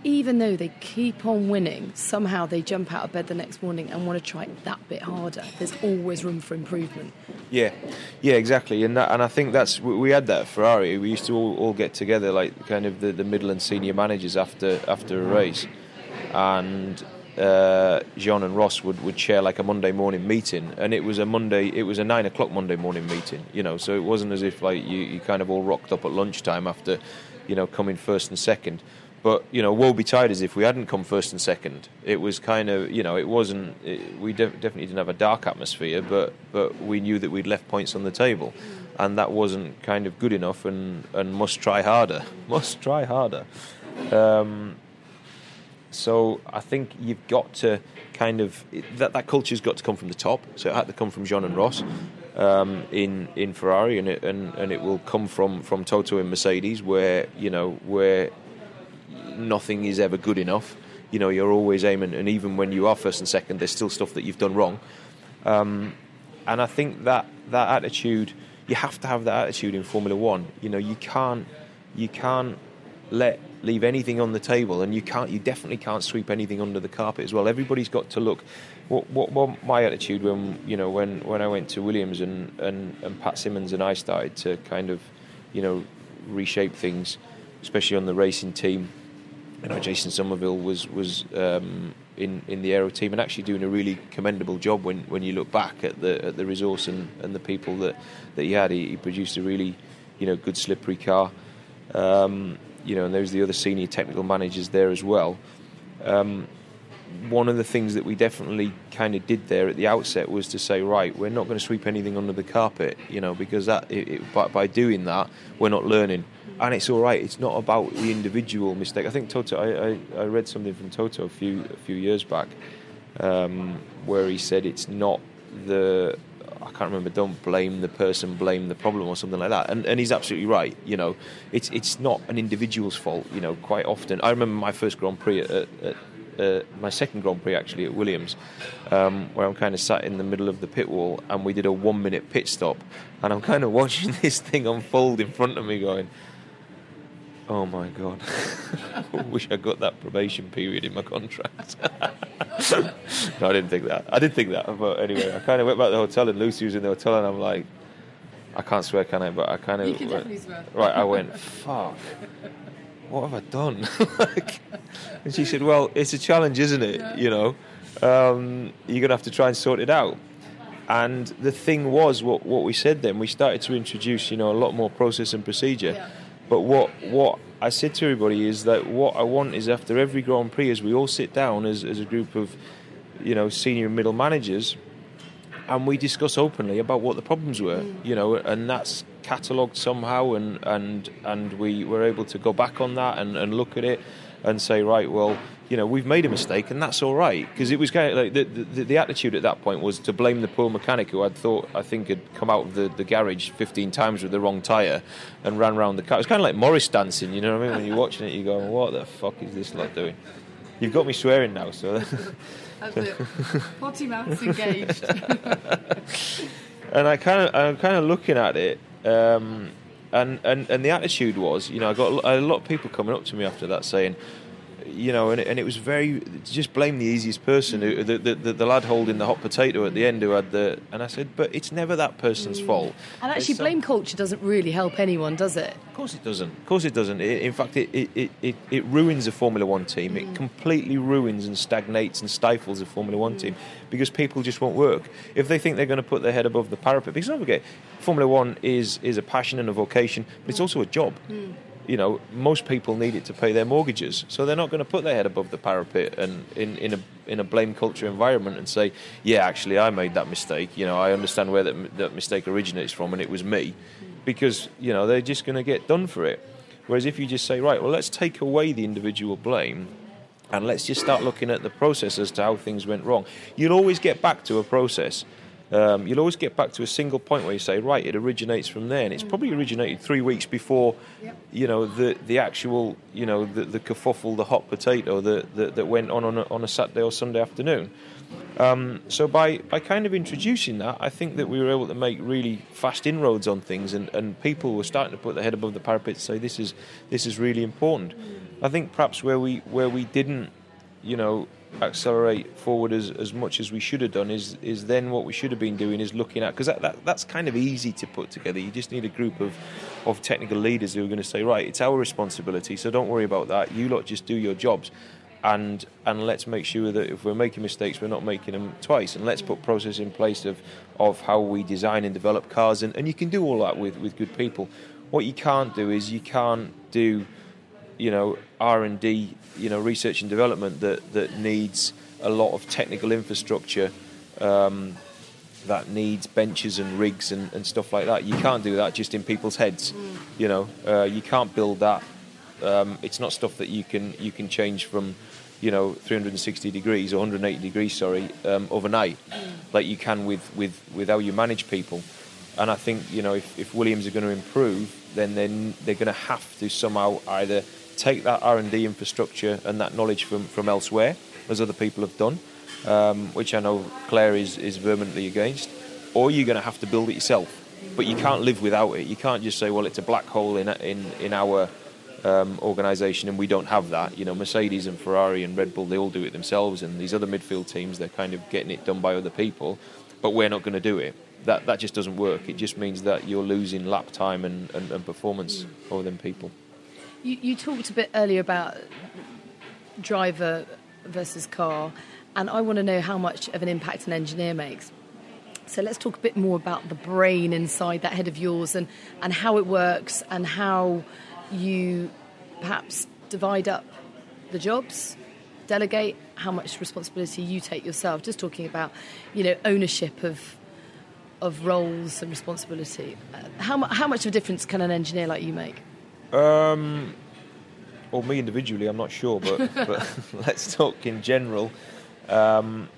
even though they keep on winning, somehow they jump out of bed the next morning and want to try that bit harder. There's always room for improvement. Yeah, yeah, exactly. And that, and I think that's, we had that at Ferrari. We used to all, all get together, like kind of the, the middle and senior managers after after a race, and Uh, Jean and Ross would, would share like a Monday morning meeting, and it was a Monday it was a nine o'clock Monday morning meeting, you know, so it wasn't as if like you, you kind of all rocked up at lunchtime after, you know, coming first and second. But, you know, woe betide us if we hadn't come first and second. It was kind of, you know, it wasn't it, we de- definitely didn't have a dark atmosphere, but, but we knew that we'd left points on the table, and that wasn't kind of good enough, and, and must try harder must try harder um So I think you've got to kind of, that, that culture's got to come from the top. So it had to come from Jean and Ross um, in in Ferrari, and it, and, and it will come from, from Toto in Mercedes, where, you know, where nothing is ever good enough. You know, you're always aiming, and even when you are first and second, there's still stuff that you've done wrong. Um, and I think that that attitude, you have to have that attitude in Formula One. You know, you can't you can't let. leave anything on the table, and you can't you definitely can't sweep anything under the carpet as well. Everybody's got to look. What what, what my attitude when you know when, when I went to Williams and, and, and Pat Simmons and I started to kind of, you know, reshape things, especially on the racing team. You know, Jason Somerville was was um, in in the aero team, and actually doing a really commendable job when, when you look back at the at the resource and, and the people that, that he had. He, he produced a really, you know, good slippery car. um, you know, and there's the other senior technical managers there as well. Um, one of the things that we definitely kind of did there at the outset was to say, right, we're not going to sweep anything under the carpet, you know, because that it, it, by, by doing that, we're not learning. And it's all right. It's not about the individual mistake. I think Toto, I, I, I read something from Toto a few a few years back um, where he said it's not the, I can't remember, don't blame the person, blame the problem or something like that. And and he's absolutely right. You know, it's it's not an individual's fault, you know, quite often. I remember my first Grand Prix at, at Uh, my second Grand Prix actually at Williams, um, where I'm kind of sat in the middle of the pit wall, and we did a one minute pit stop, and I'm kind of watching this thing unfold in front of me going, oh my god, I wish I got that probation period in my contract. No, I didn't think that I did think that but anyway, I kind of went back to the hotel, and Lucy was in the hotel, and I'm like, I can't swear, can I? But I kind of, you can went, definitely swear. Right, I went, fuck, what have I done? Like, and she said, well, it's a challenge, isn't it? Yeah. You know, um, you're going to have to try and sort it out. And the thing was, what, what we said then, we started to introduce, you know, a lot more process and procedure. Yeah. But what what I said to everybody is that what I want is after every Grand Prix is we all sit down as, as a group of, you know, senior and middle managers, and we discuss openly about what the problems were, mm. you know, and that's catalogued somehow, and, and and we were able to go back on that and, and look at it and say, right, well, you know, we've made a mistake, and that's all right. Because it was kind of like the, the the attitude at that point was to blame the poor mechanic who I'd thought, I think, had come out of the, the garage fifteen times with the wrong tyre and ran round the car. It was kind of like Morris dancing, you know what I mean? When you're watching it, you go, what the fuck is this lot doing? You've got me swearing now, so... That's it. Potty mouth's engaged. And I kind of, I'm kind of looking at it, um, and, and, and the attitude was, you know, I got a lot of people coming up to me after that saying, you know, and, and it was very, just blame the easiest person, who, the, the the lad holding the hot potato at the end who had the, and I said, but it's never that person's mm. fault. And actually, blame culture doesn't really help anyone, does it? Of course it doesn't. Of course it doesn't. It, in fact, it, it, it, it ruins a Formula One team. Mm. It completely ruins and stagnates and stifles a Formula One mm. team, because people just won't work. If they think they're going to put their head above the parapet, because don't forget, Formula One is, is a passion and a vocation, but it's also a job. Mm. You know, most people need it to pay their mortgages, so they're not going to put their head above the parapet and in, in a in a blame culture environment and say, yeah, actually, I made that mistake. You know, I understand where that, that mistake originates from, and it was me, because, you know, they're just going to get done for it. Whereas if you just say, right, well, let's take away the individual blame, and let's just start looking at the process as to how things went wrong. You'll always get back to a process. Um, you'll always get back to a single point where you say, right, it originates from there, and it's probably originated three weeks before, yep. you know, the the actual, you know, the, the kerfuffle, the hot potato that that, that went on on a, on a Saturday or Sunday afternoon. Um, so by, by kind of introducing that, I think that we were able to make really fast inroads on things, and, and people were starting to put their head above the parapet to say, this is this is really important. I think perhaps where we where we didn't, you know, accelerate forward as, as much as we should have done is is then what we should have been doing is looking at, because that, that that's kind of easy to put together. You just need a group of of technical leaders who are going to say, right, it's our responsibility, so don't worry about that, you lot just do your jobs, and and let's make sure that if we're making mistakes, we're not making them twice, and let's put process in place of of how we design and develop cars, and, and you can do all that with with good people. What you can't do is you can't do you know, R and D, you know, research and development that, that needs a lot of technical infrastructure, um, that needs benches and rigs and, and stuff like that. You can't do that just in people's heads, you know. Uh, you can't build that. Um, it's not stuff that you can you can change from, you know, three hundred sixty degrees or one hundred eighty degrees, sorry, um, overnight, like you can with, with, with how you manage people. And I think, you know, if, if Williams are going to improve, then they're, they're going to have to somehow either take that R and D infrastructure and that knowledge from, from elsewhere, as other people have done, um, which I know Claire is, is vehemently against, or you're going to have to build it yourself. But you can't live without it. You can't just say, well, it's a black hole in in, in our um, organisation and we don't have that. You know, Mercedes and Ferrari and Red Bull, they all do it themselves, and these other midfield teams, they're kind of getting it done by other people, but we're not going to do it. That that just doesn't work. It just means that you're losing lap time and, and, and performance over them people. You, you talked a bit earlier about driver versus car, and I want to know how much of an impact an engineer makes. So let's talk a bit more about the brain inside that head of yours, and, and how it works, and how you perhaps divide up the jobs, delegate how much responsibility you take yourself. Just talking about, you know, ownership of of roles and responsibility. How how much of a difference can an engineer like you make? Um, well, me individually, I'm not sure, but, but let's talk in general. Um,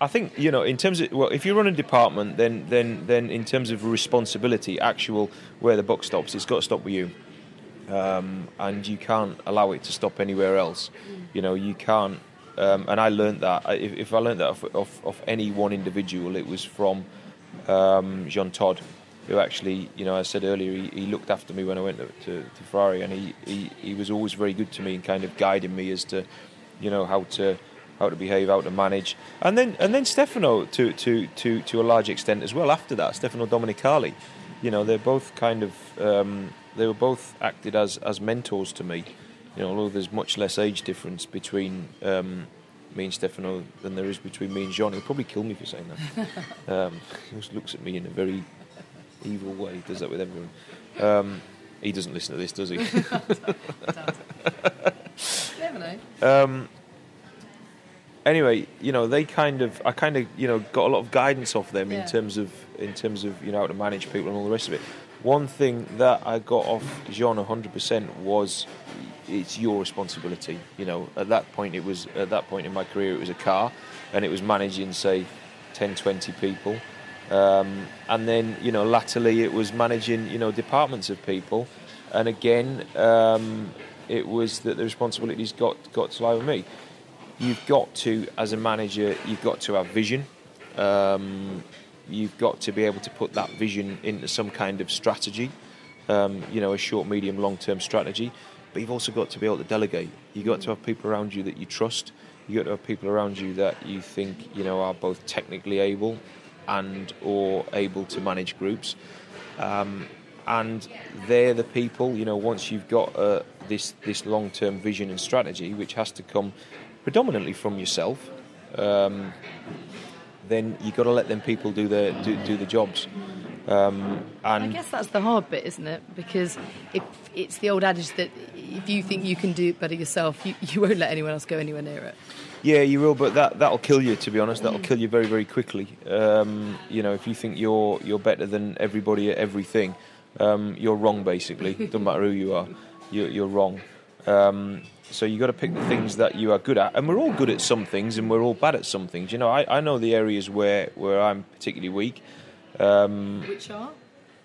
I think, you know, in terms of, well, if you run a department, then then then in terms of responsibility, actual where the buck stops, it's got to stop with you. Um, and you can't allow it to stop anywhere else. You know, you can't. Um, and I learned that. If, if I learned that off, off, off any one individual, it was from um, Jean Todt, who actually, you know, I said earlier, he, he looked after me when I went to, to, to Ferrari, and he, he, he was always very good to me and kind of guiding me as to, you know, how to how to behave, how to manage. And then and then Stefano to to to, to a large extent as well. After that, Stefano Domenicali. You know, they're both kind of. Um, They were both acted as, as mentors to me, you know. Although there's much less age difference between um, me and Stefano than there is between me and Jean. He'll probably kill me for saying that. Um, he just looks at me in a very evil way. He does that with everyone. Um, he doesn't listen to this, does he? Never know. Um, anyway, you know, they kind of, I kind of, you know, got a lot of guidance off them yeah. in terms of, in terms of, you know, how to manage people and all the rest of it. One thing that I got off Jean one hundred percent was, it's your responsibility. You know, at that point it was at that point in my career it was a car, and it was managing say ten, twenty people, um, and then you know latterly it was managing you know departments of people, and again um, it was that the responsibilities got got to lie with me. You've got to, as a manager, you've got to have vision. Um, You've got to be able to put that vision into some kind of strategy, um, you know, a short, medium, long-term strategy. But you've also got to be able to delegate. You've got to have people around you that you trust. You've got to have people around you that you think, you know, are both technically able and or able to manage groups. Um, and they're the people, you know, once you've got uh, this, this long-term vision and strategy, which has to come predominantly from yourself, um, then you've got to let them people do the do, do the jobs. Um, and I guess that's the hard bit, isn't it? Because if it's the old adage that if you think you can do it better yourself, you, you won't let anyone else go anywhere near it. Yeah, you will, but that, that'll kill you, to be honest. That'll kill you very, very quickly. Um, you know, if you think you're you're better than everybody at everything, um, you're wrong, basically. Doesn't matter who you are, you're, you're wrong. Um, so you've got to pick the things that you are good at, and we're all good at some things and we're all bad at some things. You know, I, I know the areas where, where I'm particularly weak. Um, Which are?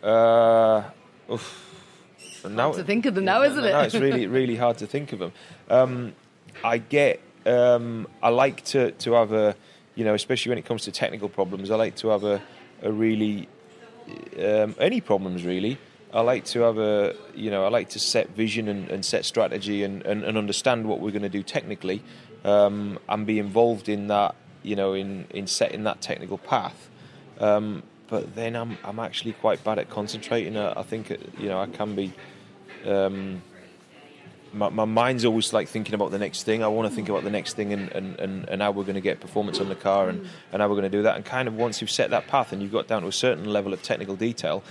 Uh, oof. Hard to think of them now, isn't it? Now it's really, really hard to think of them. Um, I get, um, I like to, to have a, you know, especially when it comes to technical problems, I like to have a, a really, um, any problems really, I like to have a, you know, I like to set vision and, and set strategy and, and, and understand what we're going to do technically, um, and be involved in that, you know, in, in setting that technical path. Um, but then I'm I'm actually quite bad at concentrating. I, I think, you know, I can be. Um, my, my mind's always like thinking about the next thing. I want to think about the next thing and, and, and, and how we're going to get performance on the car and, and how we're going to do that. And kind of once you've set that path and you've got down to a certain level of technical detail,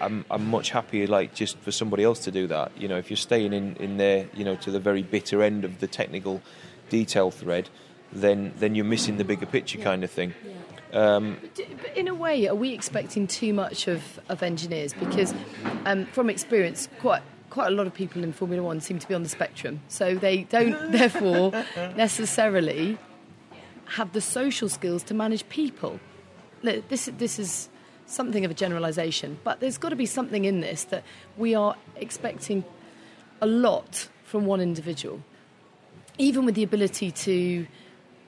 I'm I'm much happier, like, just for somebody else to do that. You know, if you're staying in, in there, you know, to the very bitter end of the technical detail thread, then then you're missing the bigger picture yeah. kind of thing. Yeah. Um, but, do, but in a way, are we expecting too much of, of engineers? Because um, from experience, quite quite a lot of people in Formula One seem to be on the spectrum. So they don't, therefore, necessarily have the social skills to manage people. Look, this this is... something of a generalisation, but there's got to be something in this that we are expecting a lot from one individual, even with the ability to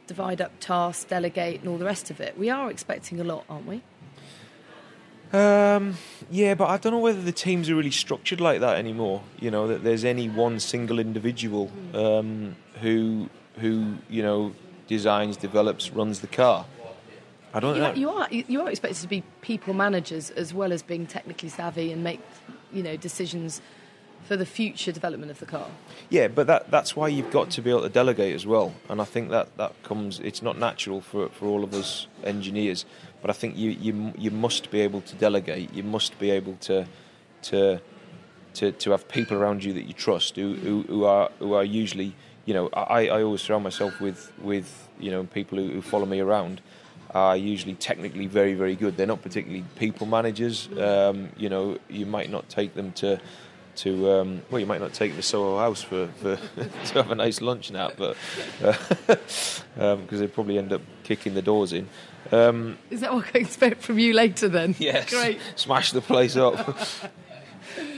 divide up tasks, delegate and all the rest of it. We are expecting a lot, aren't we? Um, yeah, but I don't know whether the teams are really structured like that anymore, you know, that there's any one single individual um, who, who you know, designs, develops, runs the car. I don't you, know. you are you are expected to be people managers as well as being technically savvy and make, you know, decisions for the future development of the car. Yeah, but that that's why you've got to be able to delegate as well. And I think that, that comes. It's not natural for for all of us engineers, but I think you you you must be able to delegate. You must be able to to to, to have people around you that you trust, who who, who are who are usually, you know, I, I always surround myself with, with you know, people who, who follow me around are usually technically very, very good. They're not particularly people managers. Um, you know, you might not take them to... To um, well, you might not take the Soho House for, for to have a nice lunch nap, but because uh, um, they probably end up kicking the doors in. Um, Is that what I expect from you later then? Yes, great. Smash the place up.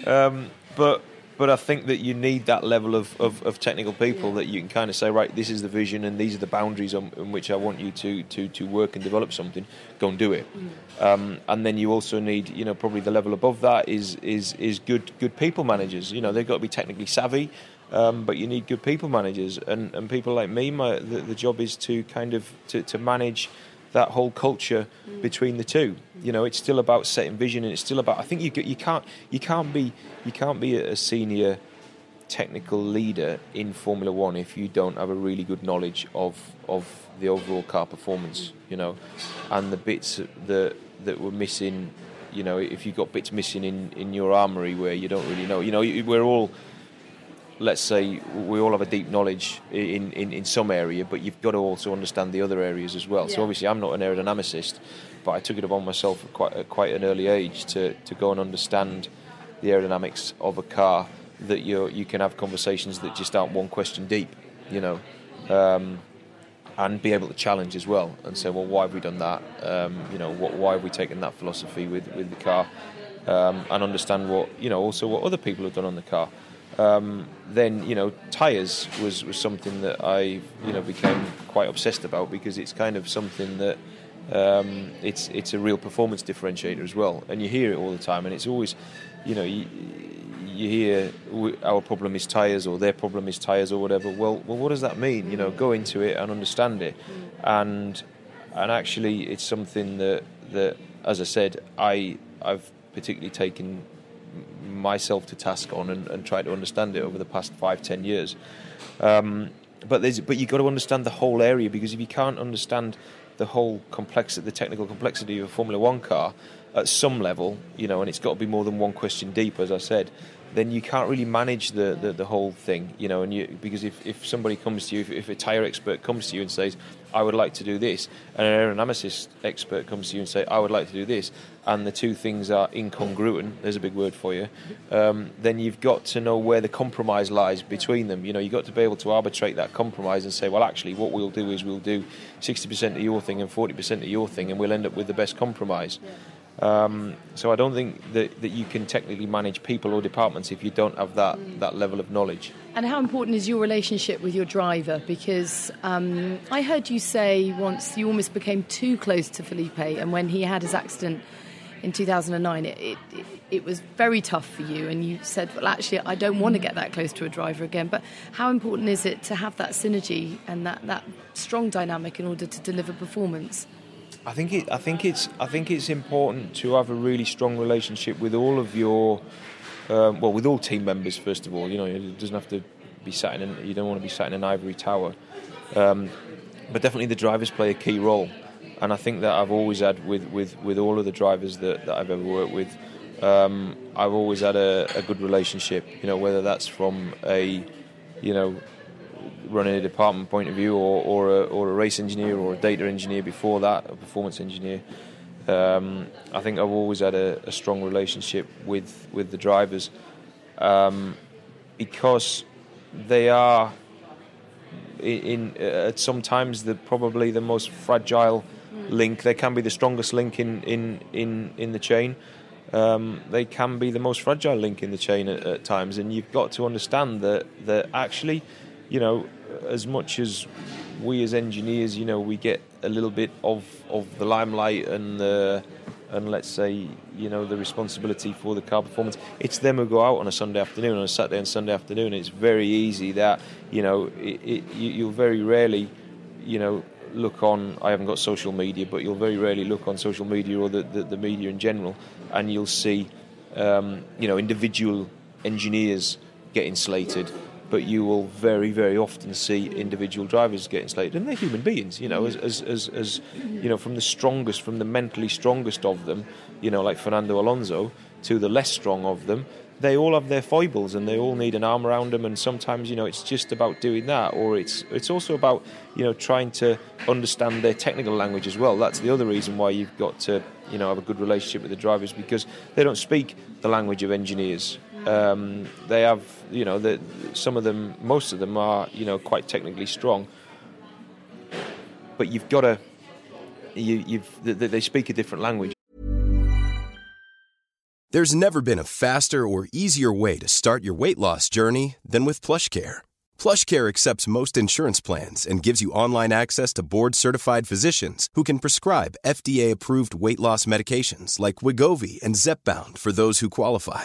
um, but. But I think that you need that level of, of, of technical people yeah. that you can kind of say, right, this is the vision and these are the boundaries on in which I want you to, to, to work and develop something. Go and do it. Mm. Um, and then you also need, you know, probably the level above that is is is good good people managers. You know, they've got to be technically savvy, um, but you need good people managers. And, and people like me, my the, the job is to kind of to, to manage that whole culture mm. between the two. You know, it's still about setting vision, and it's still about. I think you you can't you can't be you can't be a senior technical leader in Formula One if you don't have a really good knowledge of of the overall car performance. You know, and the bits that that were missing. You know, if you've got bits missing in, in your armoury where you don't really know. You know, we're all. Let's say we all have a deep knowledge in, in, in some area, but you've got to also understand the other areas as well. Yeah. So obviously I'm not an aerodynamicist, but I took it upon myself at quite, at quite an early age to, to go and understand the aerodynamics of a car, that you you can have conversations that just aren't one question deep, you know, um, and be able to challenge as well and say, well, why have we done that? Um, you know, what, why have we taken that philosophy with, with the car? Um, and understand what, you know, also what other people have done on the car. Um, then you know, tyres was, was something that I you know became quite obsessed about, because it's kind of something that um, it's it's a real performance differentiator as well, and you hear it all the time, and it's always you know you, you hear our problem is tyres or their problem is tyres or whatever. Well, well, what does that mean? You know, go into it and understand it, and and actually it's something that that as I said, I I've particularly taken myself to task on and, and try to understand it over the past five, ten years. Um, but there's, but you've got to understand the whole area, because if you can't understand the whole complexity, the technical complexity of a Formula One car at some level, you know, and it's got to be more than one question deep, as I said, then you can't really manage the, the, the whole thing, you know, and you, because if, if somebody comes to you, if, if a tyre expert comes to you and says, I would like to do this, and an aerodynamicist expert comes to you and says, I would like to do this, and the two things are incongruent, there's a big word for you, um, then you've got to know where the compromise lies between them. You know, you've got to be able to arbitrate that compromise and say, well, actually, what we'll do is we'll do sixty percent of your thing and forty percent of your thing, and we'll end up with the best compromise. Yeah. Um, so I don't think that, that you can technically manage people or departments if you don't have that, that level of knowledge. And how important is your relationship with your driver? Because um, I heard you say once you almost became too close to Felipe, and when he had his accident in two thousand nine, it, it, it was very tough for you, and you said, well, actually, I don't want to get that close to a driver again. But how important is it to have that synergy and that, that strong dynamic in order to deliver performance? I think it. I think it's. I think it's important to have a really strong relationship with all of your, um, well, with all team members. First of all, you know, it doesn't have to be sat in. You don't want to be sat in an ivory tower, um, but definitely the drivers play a key role, and I think that I've always had with, with, with all of the drivers that, that I've ever worked with. Um, I've always had a, a good relationship. You know, whether that's from a, you know. running a department point of view, or or a, or a race engineer, or a data engineer before that, a performance engineer. Um, I think I've always had a, a strong relationship with with the drivers, um, because they are in, in uh, sometimes the probably the most fragile link. They can be the strongest link in in in, in the chain. Um, they can be the most fragile link in the chain at, at times, and you've got to understand that that actually. You know, as much as we as engineers, you know, we get a little bit of, of the limelight and the, and let's say, you know, the responsibility for the car performance. It's them who go out on a Sunday afternoon, on a Saturday and Sunday afternoon. It's very easy that, you know, it, it, you'll very rarely, you know, look on, I haven't got social media, but you'll very rarely look on social media or the, the, the media in general, and you'll see, um, you know, individual engineers getting slated. But you will very, very often see individual drivers getting slated, and they're human beings, you know. As, as, as, as, you know, from the strongest, from the mentally strongest of them, you know, like Fernando Alonso, to the less strong of them, they all have their foibles and they all need an arm around them. And sometimes, you know, it's just about doing that, or it's it's also about, you know, trying to understand their technical language as well. That's the other reason why you've got to, you know, have a good relationship with the drivers, because they don't speak the language of engineers. Um, they have, you know, the, some of them, most of them are, you know, quite technically strong. But you've got to, you, you've, they, they speak a different language. There's never been a faster or easier way to start your weight loss journey than with PlushCare. PlushCare accepts most insurance plans and gives you online access to board-certified physicians who can prescribe F D A-approved weight loss medications like Wegovy and Zepbound for those who qualify.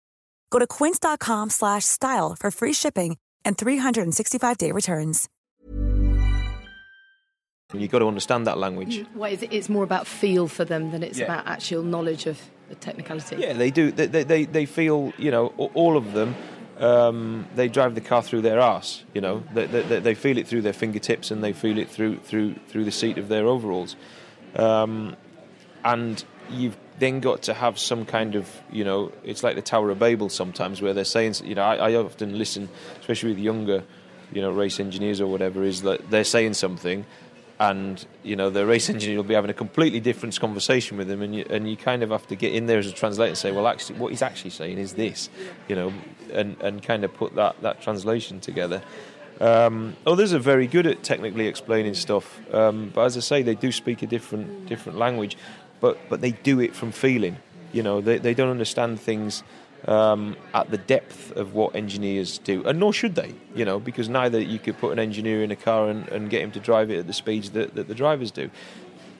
Go to quince.com slash style for free shipping and three sixty-five day returns. And you've got to understand that language. Well, it's more about feel for them than it's yeah. about actual knowledge of the technicality. Yeah, they do. They they, they feel, you know, all of them, um, they drive the car through their arse, you know. They, they, they feel it through their fingertips and they feel it through through, through the seat of their overalls. Um, and you've then got to have some kind of, you know, it's like the Tower of Babel sometimes where they're saying, you know, I, I often listen, especially with younger, you know, race engineers or whatever, is that they're saying something and, you know, the race engineer will be having a completely different conversation with them, and you, and you kind of have to get in there as a translator and say, well, actually, what he's actually saying is this, you know, and, and kind of put that, that translation together. Um, others are very good at technically explaining stuff, um, but as I say, they do speak a different different language. But but they do it from feeling, you know. They they don't understand things um, at the depth of what engineers do, and nor should they, you know, because neither you could put an engineer in a car and, and get him to drive it at the speeds that, that the drivers do.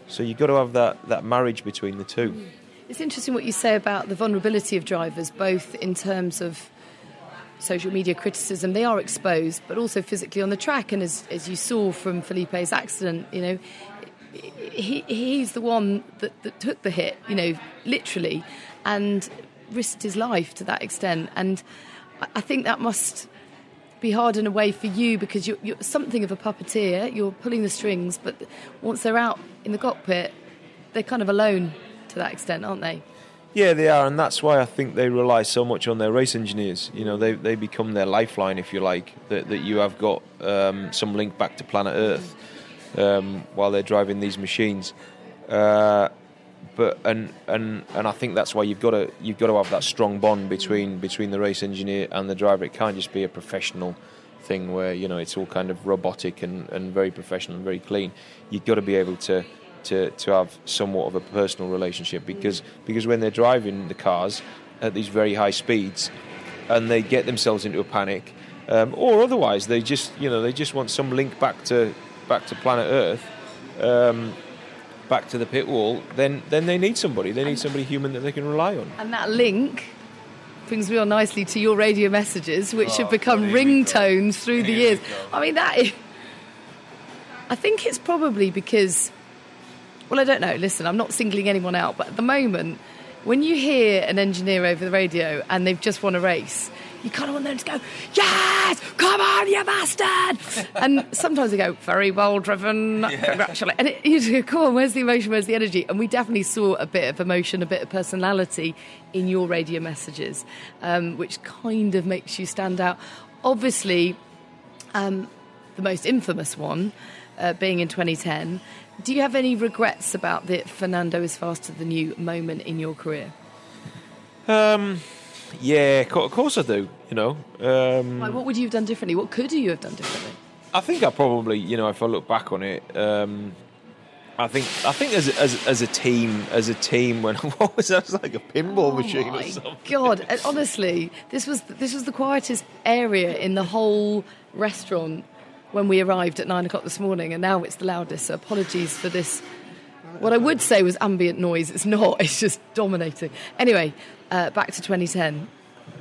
So you've got to have that, that marriage between the two. It's interesting what you say about the vulnerability of drivers, both in terms of social media criticism, they are exposed, but also physically on the track. And as as you saw from Felipe's accident, you know, He, he's the one that, that took the hit, you know, literally, and risked his life to that extent. And I think that must be hard in a way for you, because you're, you're something of a puppeteer. You're pulling the strings, but once they're out in the cockpit, they're kind of alone to that extent, aren't they? Yeah, they are, and that's why I think they rely so much on their race engineers. You know, they they become their lifeline, if you like, that, that you have got um, some link back to planet Earth. Um, while they're driving these machines, uh, but and and and I think that's why you've got to you've got to have that strong bond between between the race engineer and the driver. It can't just be a professional thing where, you know, it's all kind of robotic and, and very professional and very clean. You've got to be able to, to to have somewhat of a personal relationship, because because when they're driving the cars at these very high speeds and they get themselves into a panic, um, or otherwise they just you know they just want some link back to. back to planet Earth, um, back to the pit wall, then then they need somebody. They need somebody human that they can rely on. And that link brings me on nicely to your radio messages, which oh, have become ringtones through the years. I mean, that is, I think it's probably because, well, I don't know. Listen, I'm not singling anyone out, but at the moment, when you hear an engineer over the radio and they've just won a race, you kind of want them to go, yes, come on, you bastard! And sometimes they go, very well driven, yeah. Congratulations. And it, you go, come on, where's the emotion, where's the energy? And we definitely saw a bit of emotion, a bit of personality in your radio messages, um, which kind of makes you stand out. Obviously, um, the most infamous one, uh, being in twenty ten. Do you have any regrets about the Fernando is faster than you moment in your career? Um, yeah, of course I do, you know. Um, like, what would you have done differently? What could you have done differently? I think I probably, you know, if I look back on it, um, I think I think as as as a team, as a team, when what was that? It was like a pinball oh machine or something. God, and honestly, this was this was the quietest area in the whole restaurant when we arrived at nine o'clock this morning, and now it's the loudest. So apologies for this. What I would say was ambient noise. It's not. It's just dominating. Anyway, uh, back to twenty ten.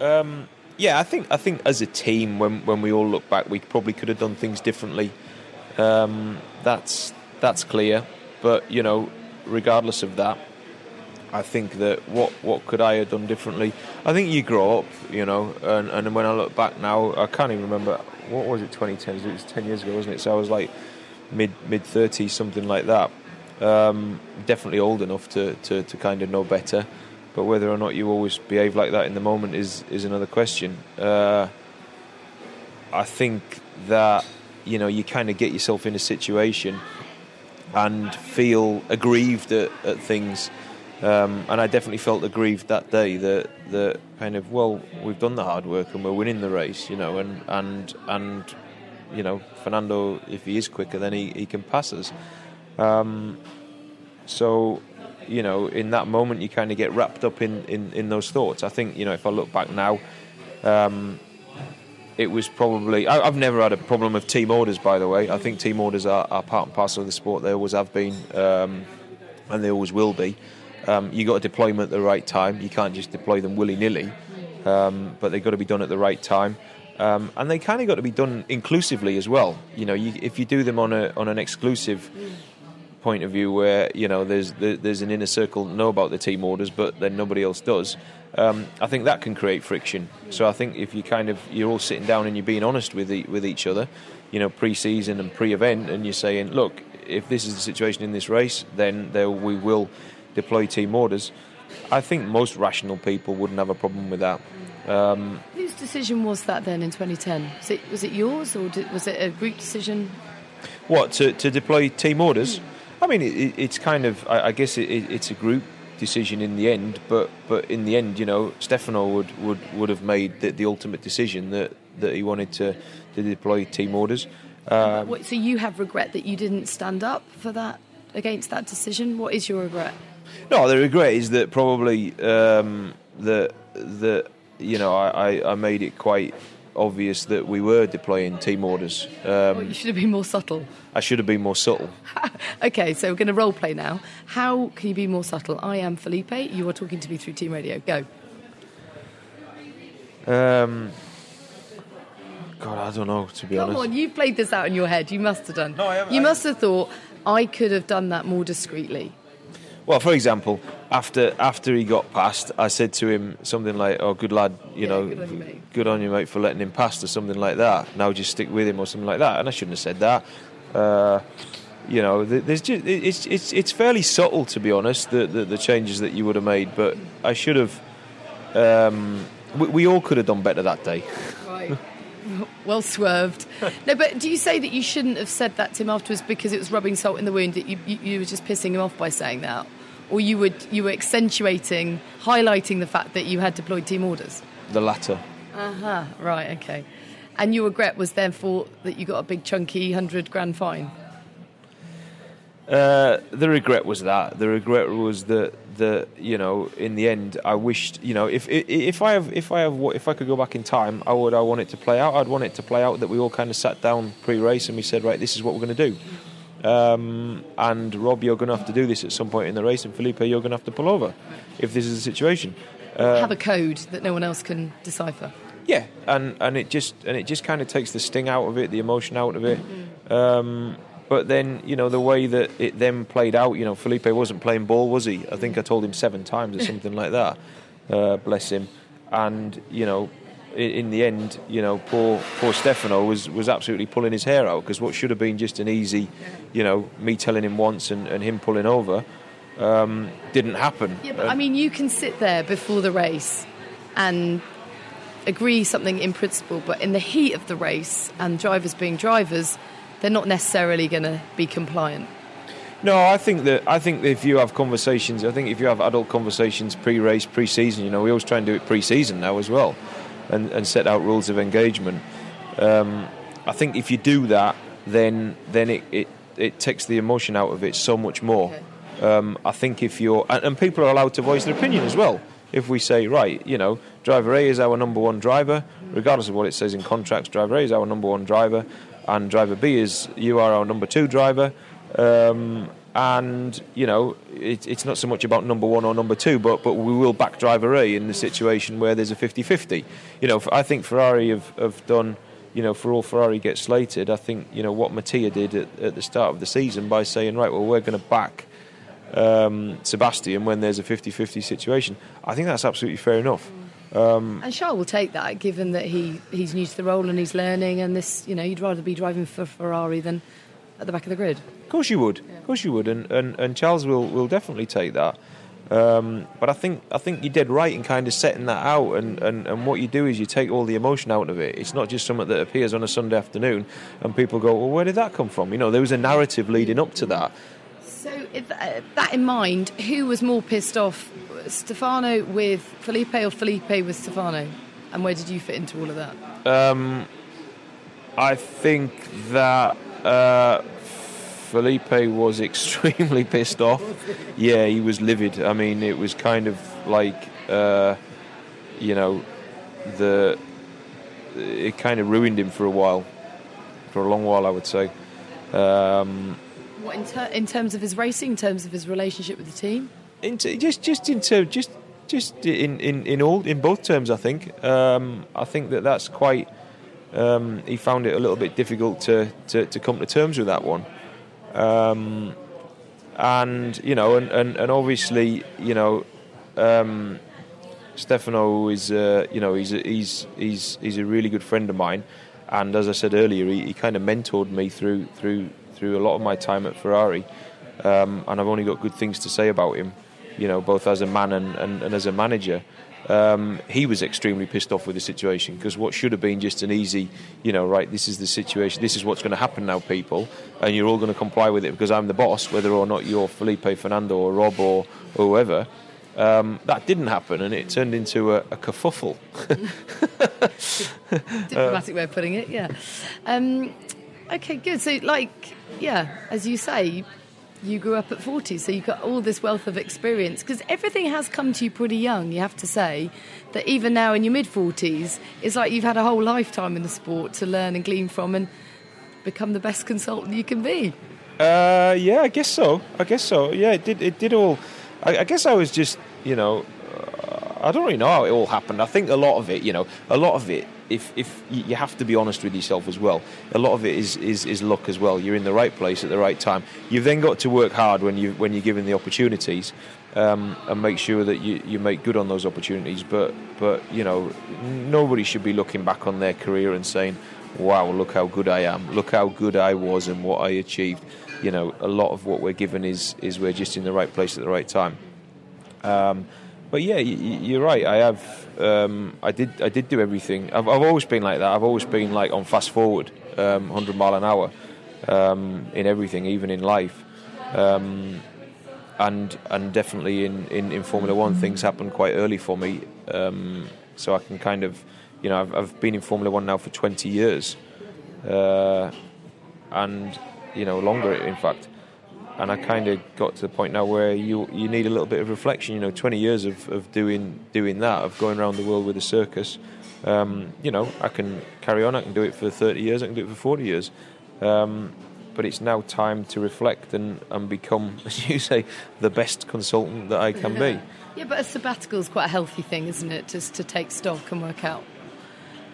Um, yeah, I think I think as a team, when when we all look back, we probably could have done things differently. Um, that's that's clear. But, you know, regardless of that, I think that what, what could I have done differently? I think you grow up, you know, and, and when I look back now, I can't even remember, what was it, twenty ten? It was ten years ago, wasn't it? So I was like mid, mid-thirties, something like that. Um, definitely old enough to, to, to kind of know better. But whether or not you always behave like that in the moment is, is another question. Uh, I think that, you know, you kind of get yourself in a situation and feel aggrieved at, at things, um, and I definitely felt aggrieved that day that that kind of, well, we've done the hard work and we're winning the race, you know, and and and you know, Fernando, if he is quicker, then he, he can pass us. Um, so, you know, in that moment you kind of get wrapped up in, in, in those thoughts. I think, you know, if I look back now, um, it was probably... I, I've never had a problem with team orders, by the way. I think team orders are, are part and parcel of the sport. They always have been, um, and they always will be. Um, you got to deploy them at the right time. You can't just deploy them willy-nilly, um, but they've got to be done at the right time. Um, and they kind of got to be done inclusively as well. You know, you, if you do them on a on an exclusive point of view where, you know, there's there, there's an inner circle know about the team orders, but then nobody else does... Um, I think that can create friction. So I think if you kind of you're all sitting down and you're being honest with the, with each other, you know, pre-season and pre-event, and you're saying, look, if this is the situation in this race, then there we will deploy team orders. I think most rational people wouldn't have a problem with that. Um, Whose decision was that then in twenty ten? Was it was it yours or did, was it a group decision? What to to deploy team orders? I mean, it, it's kind of I, I guess it, it, it's a group decision in the end, but but in the end, you know, Stefano would would would have made the, the ultimate decision that that he wanted to to deploy team orders. Um, so you have regret that you didn't stand up for that, against that decision? What is your regret? No, the regret is that probably um, that that you know I, I made it quite obvious that we were deploying team orders. Um, well, you should have been more subtle. I should have been more subtle. Okay, so we're going to role play now. How can you be more subtle? I am Felipe. You are talking to me through Team Radio. Go. Um, God, I don't know, to be Come honest. Come on, you played this out in your head. You must have done. No, I haven't. You I... must have thought, I could have done that more discreetly. Well, for example, after after he got past, I said to him something like, oh, good lad, you yeah, know, good on you, mate. good on you, mate, for letting him past, or something like that. Now just stick with him, or something like that. And I shouldn't have said that. Uh, you know, there's just, it's it's it's fairly subtle, to be honest, the, the, the changes that you would have made. But I should have... Um, we, we all could have done better that day. Right. Well swerved. No, but do you say that you shouldn't have said that to him afterwards because it was rubbing salt in the wound, that you, you, you were just pissing him off by saying that? Or you would you were accentuating, highlighting the fact that you had deployed team orders? The latter. Uh-huh, right, OK. And your regret was therefore that you got a big chunky one hundred grand fine? Uh, the regret was that. The regret was that, the, you know, in the end, I wished, you know, if if I have if I have if I could go back in time, I would I want it to play out. I'd want it to play out that we all kind of sat down pre-race and we said, right, this is what we're going to do. Um, and Rob, you're going to have to do this at some point in the race, and Felipe, you're going to have to pull over if this is the situation. Uh, have a code that no one else can decipher. Yeah, and and it just and it just kind of takes the sting out of it, the emotion out of it. Mm-hmm. Um, But then, you know, the way that it then played out, you know, Felipe wasn't playing ball, was he? I think I told him seven times or something like that. Uh, bless him. And, you know, in, in the end, you know, poor poor Stefano was, was absolutely pulling his hair out, because what should have been just an easy, you know, me telling him once and, and him pulling over, um, didn't happen. Yeah, but, uh, I mean, you can sit there before the race and agree something in principle, but in the heat of the race and drivers being drivers, they're not necessarily going to be compliant. No, I think that I think if you have conversations, I think if you have adult conversations pre-race, pre-season, you know, we always try and do it pre-season now as well, and, and set out rules of engagement. Um, I think if you do that, then then it, it, it takes the emotion out of it so much more. Okay. Um, I think if you're, and, and people are allowed to voice their opinion as well. If we say, right, you know, driver A is our number one driver, regardless of what it says in contracts, driver A is our number one driver, and driver B is, you are our number two driver. Um, and, you know, it, it's not so much about number one or number two, but, but we will back driver A in the situation where there's a fifty-fifty. You know, I think Ferrari have, have done, you know, for all Ferrari gets slated, I think, you know, what Mattia did at, at the start of the season by saying, right, well, we're going to back um, Sebastian when there's a fifty-fifty situation. I think that's absolutely fair enough. Um, and Charles will take that, given that he, he's new to the role and he's learning, and this, you know, you'd rather be driving for Ferrari than at the back of the grid. Of course you would. Yeah. Of course you would. And, and, and Charles will, will definitely take that. Um, but I think I think you did right in kind of setting that out, and, and, and what you do is you take all the emotion out of it. It's not just something that appears on a Sunday afternoon and people go, well, where did that come from? You know, there was a narrative leading up to that. So if, uh, that in mind, who was more pissed off, Stefano with Felipe or Felipe with Stefano? And where did you fit into all of that? Um, I think that... Uh, Felipe was extremely pissed off. Yeah, he was livid. I mean, it was kind of like, uh, you know, the it kind of ruined him for a while, for a long while, I would say. Um, what in, ter- in terms of his racing, in terms of his relationship with the team, in t- just just in ter- just just in, in, in all in both terms, I think. Um, I think that that's quite. Um, he found it a little bit difficult to, to, to come to terms with that one, um, and you know, and, and, and obviously, you know, um, Stefano is, uh, you know, he's he's he's he's a really good friend of mine, and as I said earlier, he, he kind of mentored me through through through a lot of my time at Ferrari, um, and I've only got good things to say about him, you know, both as a man and, and, and as a manager. Um, he was extremely pissed off with the situation, because what should have been just an easy, you know, right, this is the situation, this is what's going to happen now, people, and you're all going to comply with it because I'm the boss, whether or not you're Felipe, Fernando or Rob or whoever. Um, that didn't happen, and it turned into a, a kerfuffle. Diplomatic uh, way of putting it, yeah. Um, okay, good. So, like, yeah, as you say, you grew up at forty, so you've got all this wealth of experience, because everything has come to you pretty young, you have to say, that even now in your mid-forties, it's like you've had a whole lifetime in the sport to learn and glean from and become the best consultant you can be. Uh, yeah, I guess so. I guess so. Yeah, it did, it did all... I, I guess I was just, you know... Uh, I don't really know how it all happened. I think a lot of it, you know, a lot of it, if if you have to be honest with yourself as well, a lot of it is, is, is luck as well. You're in the right place at the right time. You've then got to work hard when you when you're given the opportunities, um, and make sure that you, you make good on those opportunities. But but you know, nobody should be looking back on their career and saying, "Wow, look how good I am! Look how good I was and what I achieved." You know, a lot of what we're given is is we're just in the right place at the right time. Um, But yeah, you're right. I have, um, I did, I did do everything. I've, I've always been like that. I've always been like on fast forward, um, one hundred mile an hour, um, in everything, even in life, um, and and definitely in, in, in Formula One, things happen quite early for me. Um, so I can kind of, you know, I've, I've been in Formula One now for twenty years, uh, and you know, longer in fact. And I kind of got to the point now where you you need a little bit of reflection. You know, twenty years of, of doing doing that, of going around the world with a circus. Um, you know, I can carry on. I can do it for thirty years. I can do it for forty years. Um, but it's now time to reflect and, and become, as you say, the best consultant that I can be. Yeah, but a sabbatical is quite a healthy thing, isn't it? Just to take stock and work out.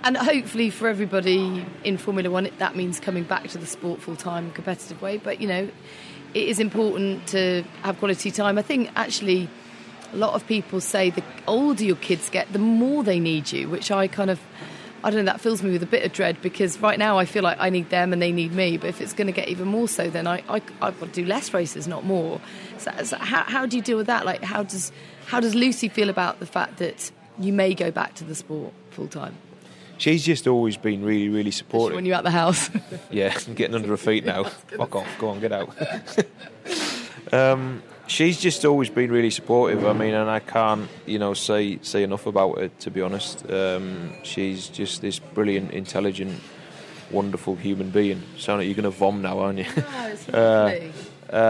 And hopefully for everybody in Formula One, that means coming back to the sport full-time, competitive way. But, you know... It is important to have quality time. I think, actually, a lot of people say the older your kids get, the more they need you, which I kind of, I don't know, that fills me with a bit of dread, because right now I feel like I need them and they need me, but if it's going to get even more so, then I, I, I've got to do less races, not more. So, so how, how do you deal with that? Like, how does, how does Lucy feel about the fact that you may go back to the sport? full time? She's just always been really, really supportive. When you're at the house. Yeah, I'm getting under her feet now. Fuck off, go on, get out. um, she's just always been really supportive. I mean, and I can't, you know, say say enough about her, to be honest. Um, she's just this brilliant, intelligent, wonderful human being. Sound like you're going to vom now, aren't you? Oh, it's lovely. uh,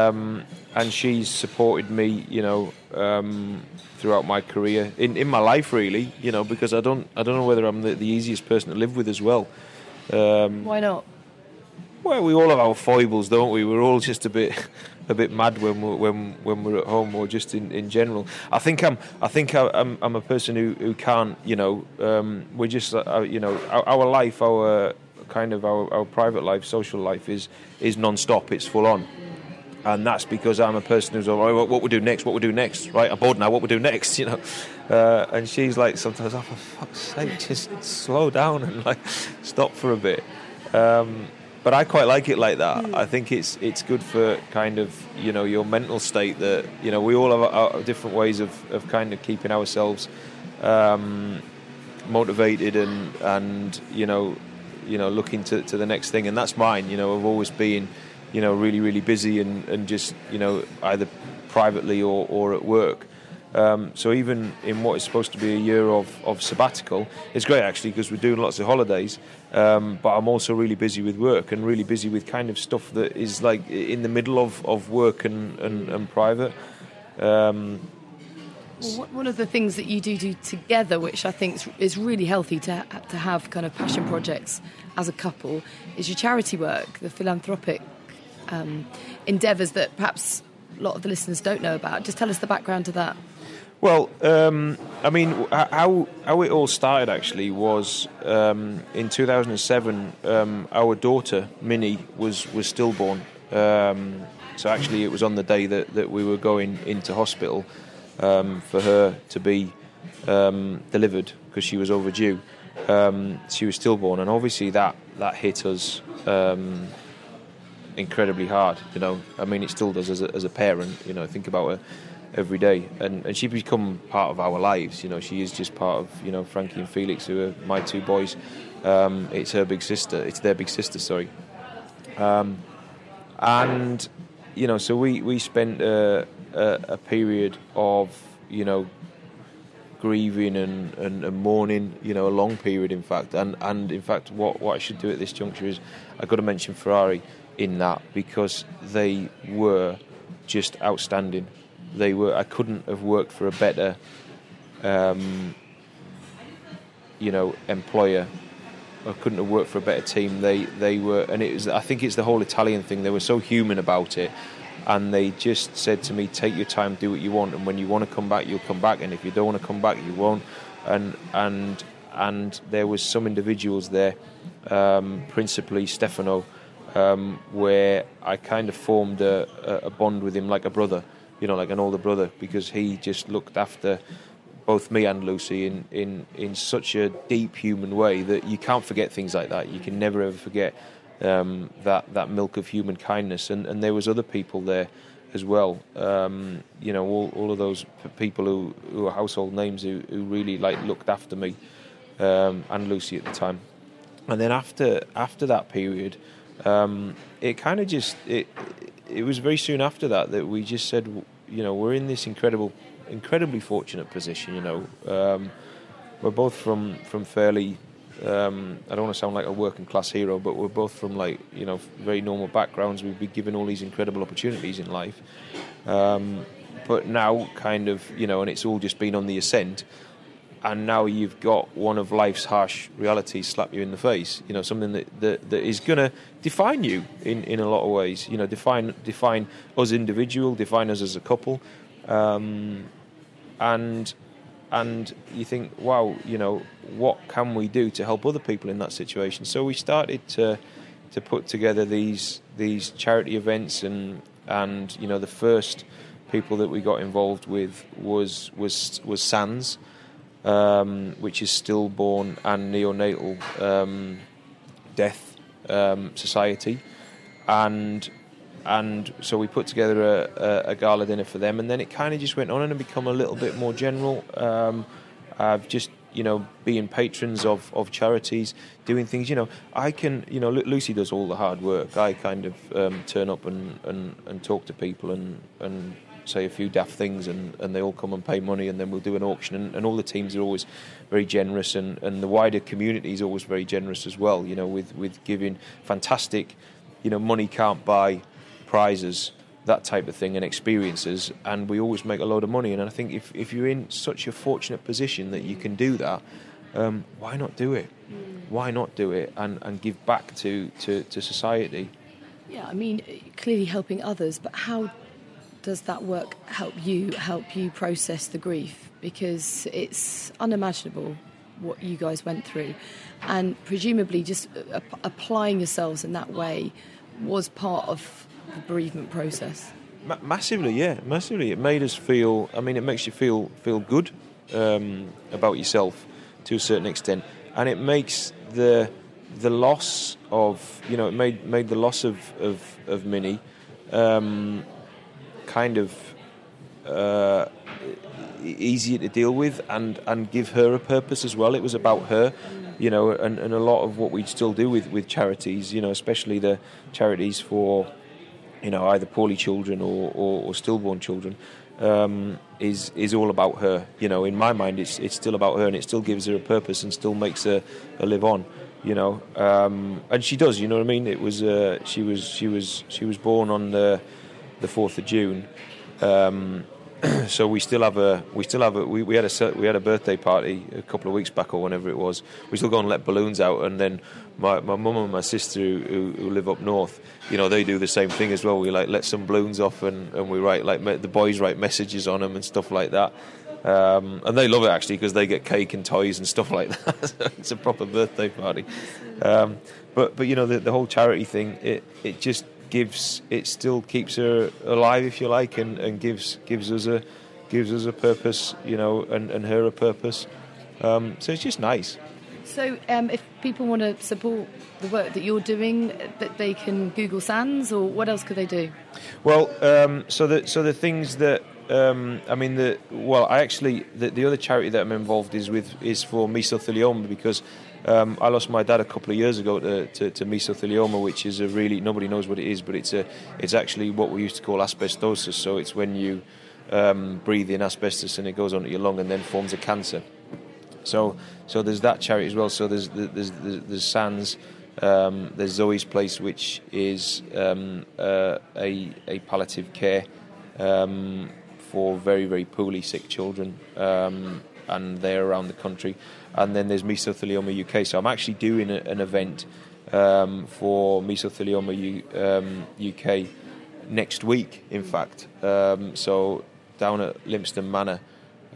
um, and she's supported me, you know, um, throughout my career, in, in my life, really, you know, because I don't I don't know whether I'm the, the easiest person to live with as well. Um, Why not? Well, we all have our foibles, don't we? We're all just a bit a bit mad when we're, when when we're at home, or just in, in general. I think I'm I think I'm I'm a person who, who can't, you know, um, we're just uh, you know, our, our life, our kind of our, our private life, social life is is non-stop. It's full on. And that's because I'm a person who's all right, what we we'll do next, what we we'll do next, right? I'm bored now, what we we'll do next, you know? Uh, and she's like sometimes, oh, for fuck's sake, just slow down and like stop for a bit. Um, but I quite like it like that. Mm. I think it's it's good for kind of, you know, your mental state that, you know, we all have our, our different ways of, of kind of keeping ourselves um, motivated and, and, you know, you know, looking to, to the next thing. And that's mine, you know, of always being... you know, really, really busy and, and just, you know, either privately or, or at work. Um, so even in what is supposed to be a year of, of sabbatical, it's great, actually, because we're doing lots of holidays, um, but I'm also really busy with work and really busy with kind of stuff that is, like, in the middle of, of work and, and, and private. Um, well, one of the things that you do do together, which I think is, is really healthy to, to have kind of passion projects as a couple, is your charity work, the philanthropic Um, endeavours that perhaps a lot of the listeners don't know about. Just tell us the background to that. Well, um, I mean, how how it all started actually was um, in two thousand seven. Um, our daughter Minnie was was stillborn. Um, so actually, it was on the day that, that we were going into hospital um, for her to be um, delivered because she was overdue. Um, she was stillborn, and obviously that that hit us. Um, incredibly hard, you know. I mean, it still does as a, as a parent, you know. I think about her every day, and, and she become part of our lives, you know. She is just part of, you know, Frankie and Felix, who are my two boys. Um, it's her big sister, it's their big sister, sorry. Um, and, you know, so we, we spent a, a, a period of, you know, grieving and, and, and mourning, you know, a long period, in fact. And, and in fact, what, what I should do at this juncture is I've got to mention Ferrari in that, because they were just outstanding. They were. I couldn't have worked for a better, um, you know, employer. I couldn't have worked for a better team. They they were, and it was. I think it's the whole Italian thing. They were so human about it, and they just said to me, "Take your time, do what you want, and when you want to come back, you'll come back, and if you don't want to come back, you won't." And and and there was some individuals there, um, principally Stefano. Um, where I kind of formed a, a bond with him like a brother, you know, like an older brother, because he just looked after both me and Lucy in, in, in such a deep human way that you can't forget things like that. You can never ever forget um, that that milk of human kindness. And, and there was other people there as well, um, you know, all, all of those people who, who are household names who, who really like looked after me um, and Lucy at the time. And then after after that period. Um, it kind of just it it was very soon after that that we just said, you know, we're in this incredible incredibly fortunate position, you know. Um, we're both from from fairly um, I don't want to sound like a working class hero, but we're both from, like, you know, very normal backgrounds. We've been given all these incredible opportunities in life, um, but now kind of, you know, and it's all just been on the ascent. And now you've got one of life's harsh realities slap you in the face. You know, something that that, that is going to define you in, in a lot of ways. You know, define define us individual, define us as a couple, um, and and you think, wow, you know, what can we do to help other people in that situation? So we started to to put together these these charity events, and and you know, the first people that we got involved with was was was Sands. Um, which is stillborn and neonatal um, death um, society, and and so we put together a, a, a gala dinner for them, and then it kind of just went on and become a little bit more general. Um, I've just you know, being patrons of, of charities, doing things. You know, I can, you know, Lu- Lucy does all the hard work. I kind of um, turn up and, and, and talk to people and, and say a few daft things, and, and they all come and pay money, and then we'll do an auction. And, and all the teams are always very generous, and, and the wider community is always very generous as well, you know, with, with giving fantastic, you know, money can't buy prizes, that type of thing, and experiences, and we always make a load of money. And I think if, if you're in such a fortunate position that you can do that, um, why not do it? Why not do it and, and give back to, to, to society? Yeah, I mean, clearly helping others, but how does that work help you, help you process the grief? Because it's unimaginable what you guys went through. And presumably just a- applying yourselves in that way was part of the bereavement process. Ma- massively, yeah, massively. It made us feel, I mean, it makes you feel feel good um, about yourself to a certain extent. And it makes the the loss of, you know, it made, made the loss of, of, of Minnie um, kind of uh, easier to deal with and, and give her a purpose as well. It was about her. You know, and, and a lot of what we'd still do with, with charities, you know, especially the charities for, you know, either poorly children or, or, or stillborn children, um, is is all about her. You know, in my mind, it's it's still about her, and it still gives her a purpose and still makes her, her live on. You know, um, and she does. You know what I mean? It was uh, she was she was she was born on the the fourth of June, um, so we still have a we still have a we, we had a we had a birthday party a couple of weeks back or whenever it was. We still go and let balloons out, and then my my mum and my sister who, who live up north, you know, they do the same thing as well. We like let some balloons off, and, and we write like me, the boys write messages on them and stuff like that, um, and they love it actually because they get cake and toys and stuff like that. So it's a proper birthday party, um, but but you know the, the whole charity thing, it it just gives it still keeps her alive, if you like, and, and gives gives us a gives us a purpose, you know, and, and her a purpose. Um, so it's just nice. So um, if people want to support the work that you're doing, that they can Google Sands, or what else could they do? Well, um, so the so the things that um, I mean the well, I actually the, the other charity that I'm involved is with is for mesothelioma, because Um, I lost my dad a couple of years ago to, to, to mesothelioma, which is a really, nobody knows what it is, but it's a, it's actually what we used to call asbestosis. So it's when you um, breathe in asbestos and it goes onto your lung and then forms a cancer. So so there's that charity as well. So there's there's there's, there's Sands, um, there's Zoe's Place, which is um, uh, a a palliative care um, for very very poorly sick children. Um, and they're around the country. And then there's Mesothelioma U K. So I'm actually doing a, an event um, for Mesothelioma U, um, U K next week, in fact. Um, so down at Lympston Manor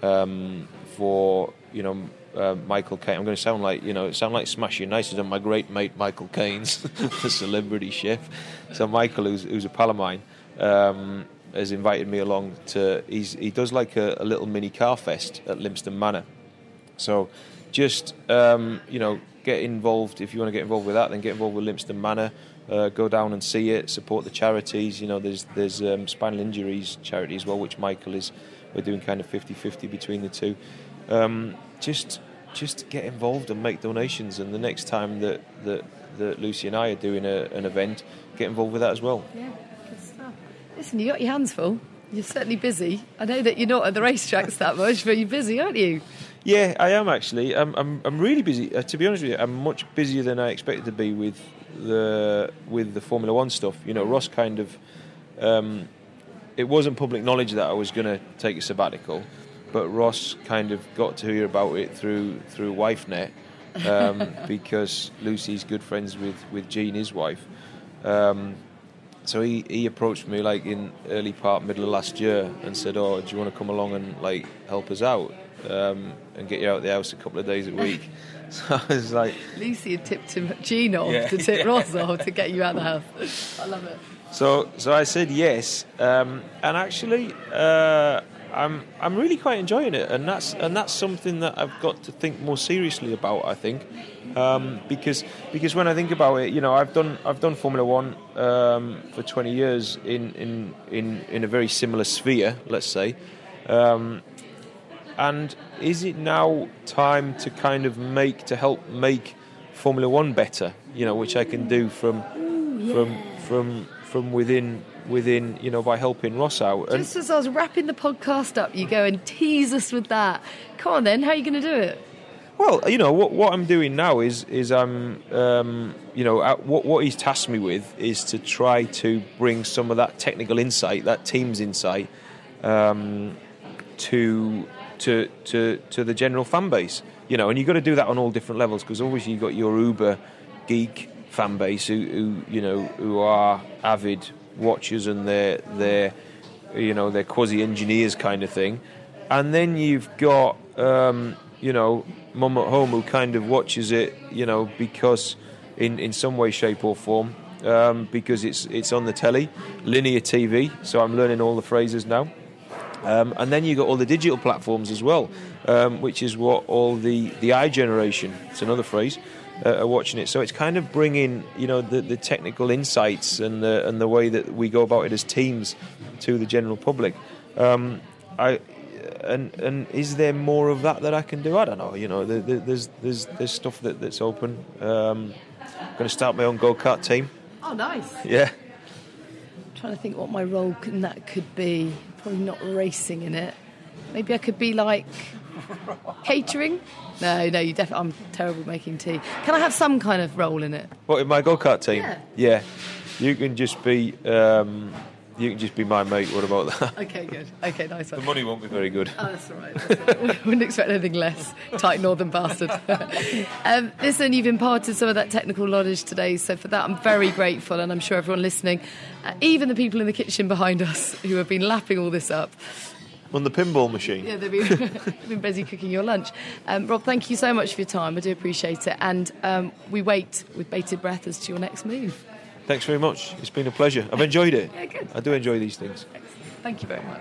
um, for, you know, uh, Michael Keynes. I'm going to sound like, you know, sound like Smash United and my great mate Michael Keynes, the celebrity chef. So Michael, who's, who's a pal of mine, um, has invited me along to... He's, he does like a, a little mini car fest at Lympston Manor. So just, um, you know, get involved. If you want to get involved with that, then get involved with Lympston Manor. Uh, go down and see it. Support the charities. You know, there's there's um, spinal injuries charity as well, which Michael is... We're doing kind of fifty-fifty between the two. Um, just just get involved and make donations. And the next time that, that, that Lucy and I are doing a, an event, get involved with that as well. Yeah. Listen, you got your hands full. You're certainly busy. I know that you're not at the racetracks that much, but you're busy, aren't you? Yeah, I am actually. I'm I'm, I'm really busy. Uh, to be honest with you, I'm much busier than I expected to be with the with the Formula One stuff. You know, Ross kind of. Um, it wasn't public knowledge that I was going to take a sabbatical, but Ross kind of got to hear about it through through WifeNet, um, because Lucy's good friends with with Jean, his wife. Um, So he, he approached me like in early part, middle of last year, and said, "Oh, do you want to come along and like help us out um, and get you out of the house a couple of days a week?" So I was like, "Lucy had tipped him, Jean off yeah, to tip yeah. Ross off to get you out of the house." I love it. So so I said yes, um, and actually uh, I'm I'm really quite enjoying it, and that's and that's something that I've got to think more seriously about, I think. Um, because because when I think about it, you know, I've done I've done Formula One um, for twenty years in, in in in a very similar sphere, let's say, um, And is it now time to kind of make, to help make Formula One better, you know, which I can do from Ooh, yeah. from from from within within, you know, by helping Ross out. And just as I was wrapping the podcast up, you go and tease us with that. Come on then, how are you going to do it? Well, you know, what what I'm doing now is is I'm, um, you know, what what he's tasked me with is to try to bring some of that technical insight, that team's insight, um, to to to to the general fan base. You know, and you've got to do that on all different levels, because obviously you've got your uber geek fan base who, who, you know, who are avid watchers and they're, they're, you know, they're quasi-engineers kind of thing. And then you've got, um, you know, mum at home who kind of watches it, you know, because in, in some way, shape or form, um, because it's it's on the telly, linear T V, so I'm learning all the phrases now. Um, and then you've got all the digital platforms as well, um, which is what all the, the iGeneration, it's another phrase, uh, are watching it. So it's kind of bringing, you know, the, the technical insights and the, and the way that we go about it as teams to the general public. Um, I and and is there more of that that I can do? I don't know. You know, the, the, there's there's there's stuff that, that's open. Um, I'm going to start my own go-kart team. Oh, nice. Yeah. I'm trying to think what my role in that could be. Probably not racing in it. Maybe I could be like catering. No, no, you definitely. I'm terrible making tea. Can I have some kind of role in it? What, in my go-kart team? Yeah. Yeah. You can just be. Um, you can just be my mate. What about that? Okay, good. Okay, nice one. The money won't be very good. Oh, that's all right. That's all right. Wouldn't expect anything less. Tight northern bastard. um, listen, you've imparted some of that technical knowledge today, so for that I'm very grateful, and I'm sure everyone listening, uh, even the people in the kitchen behind us who have been lapping all this up. On the pinball machine. Yeah, they've been, been busy cooking your lunch. Um, Rob, thank you so much for your time. I do appreciate it. And um, we wait with bated breath as to your next move. Thanks very much. It's been a pleasure. I've enjoyed it. Yeah, good. I do enjoy these things. Thank you very much.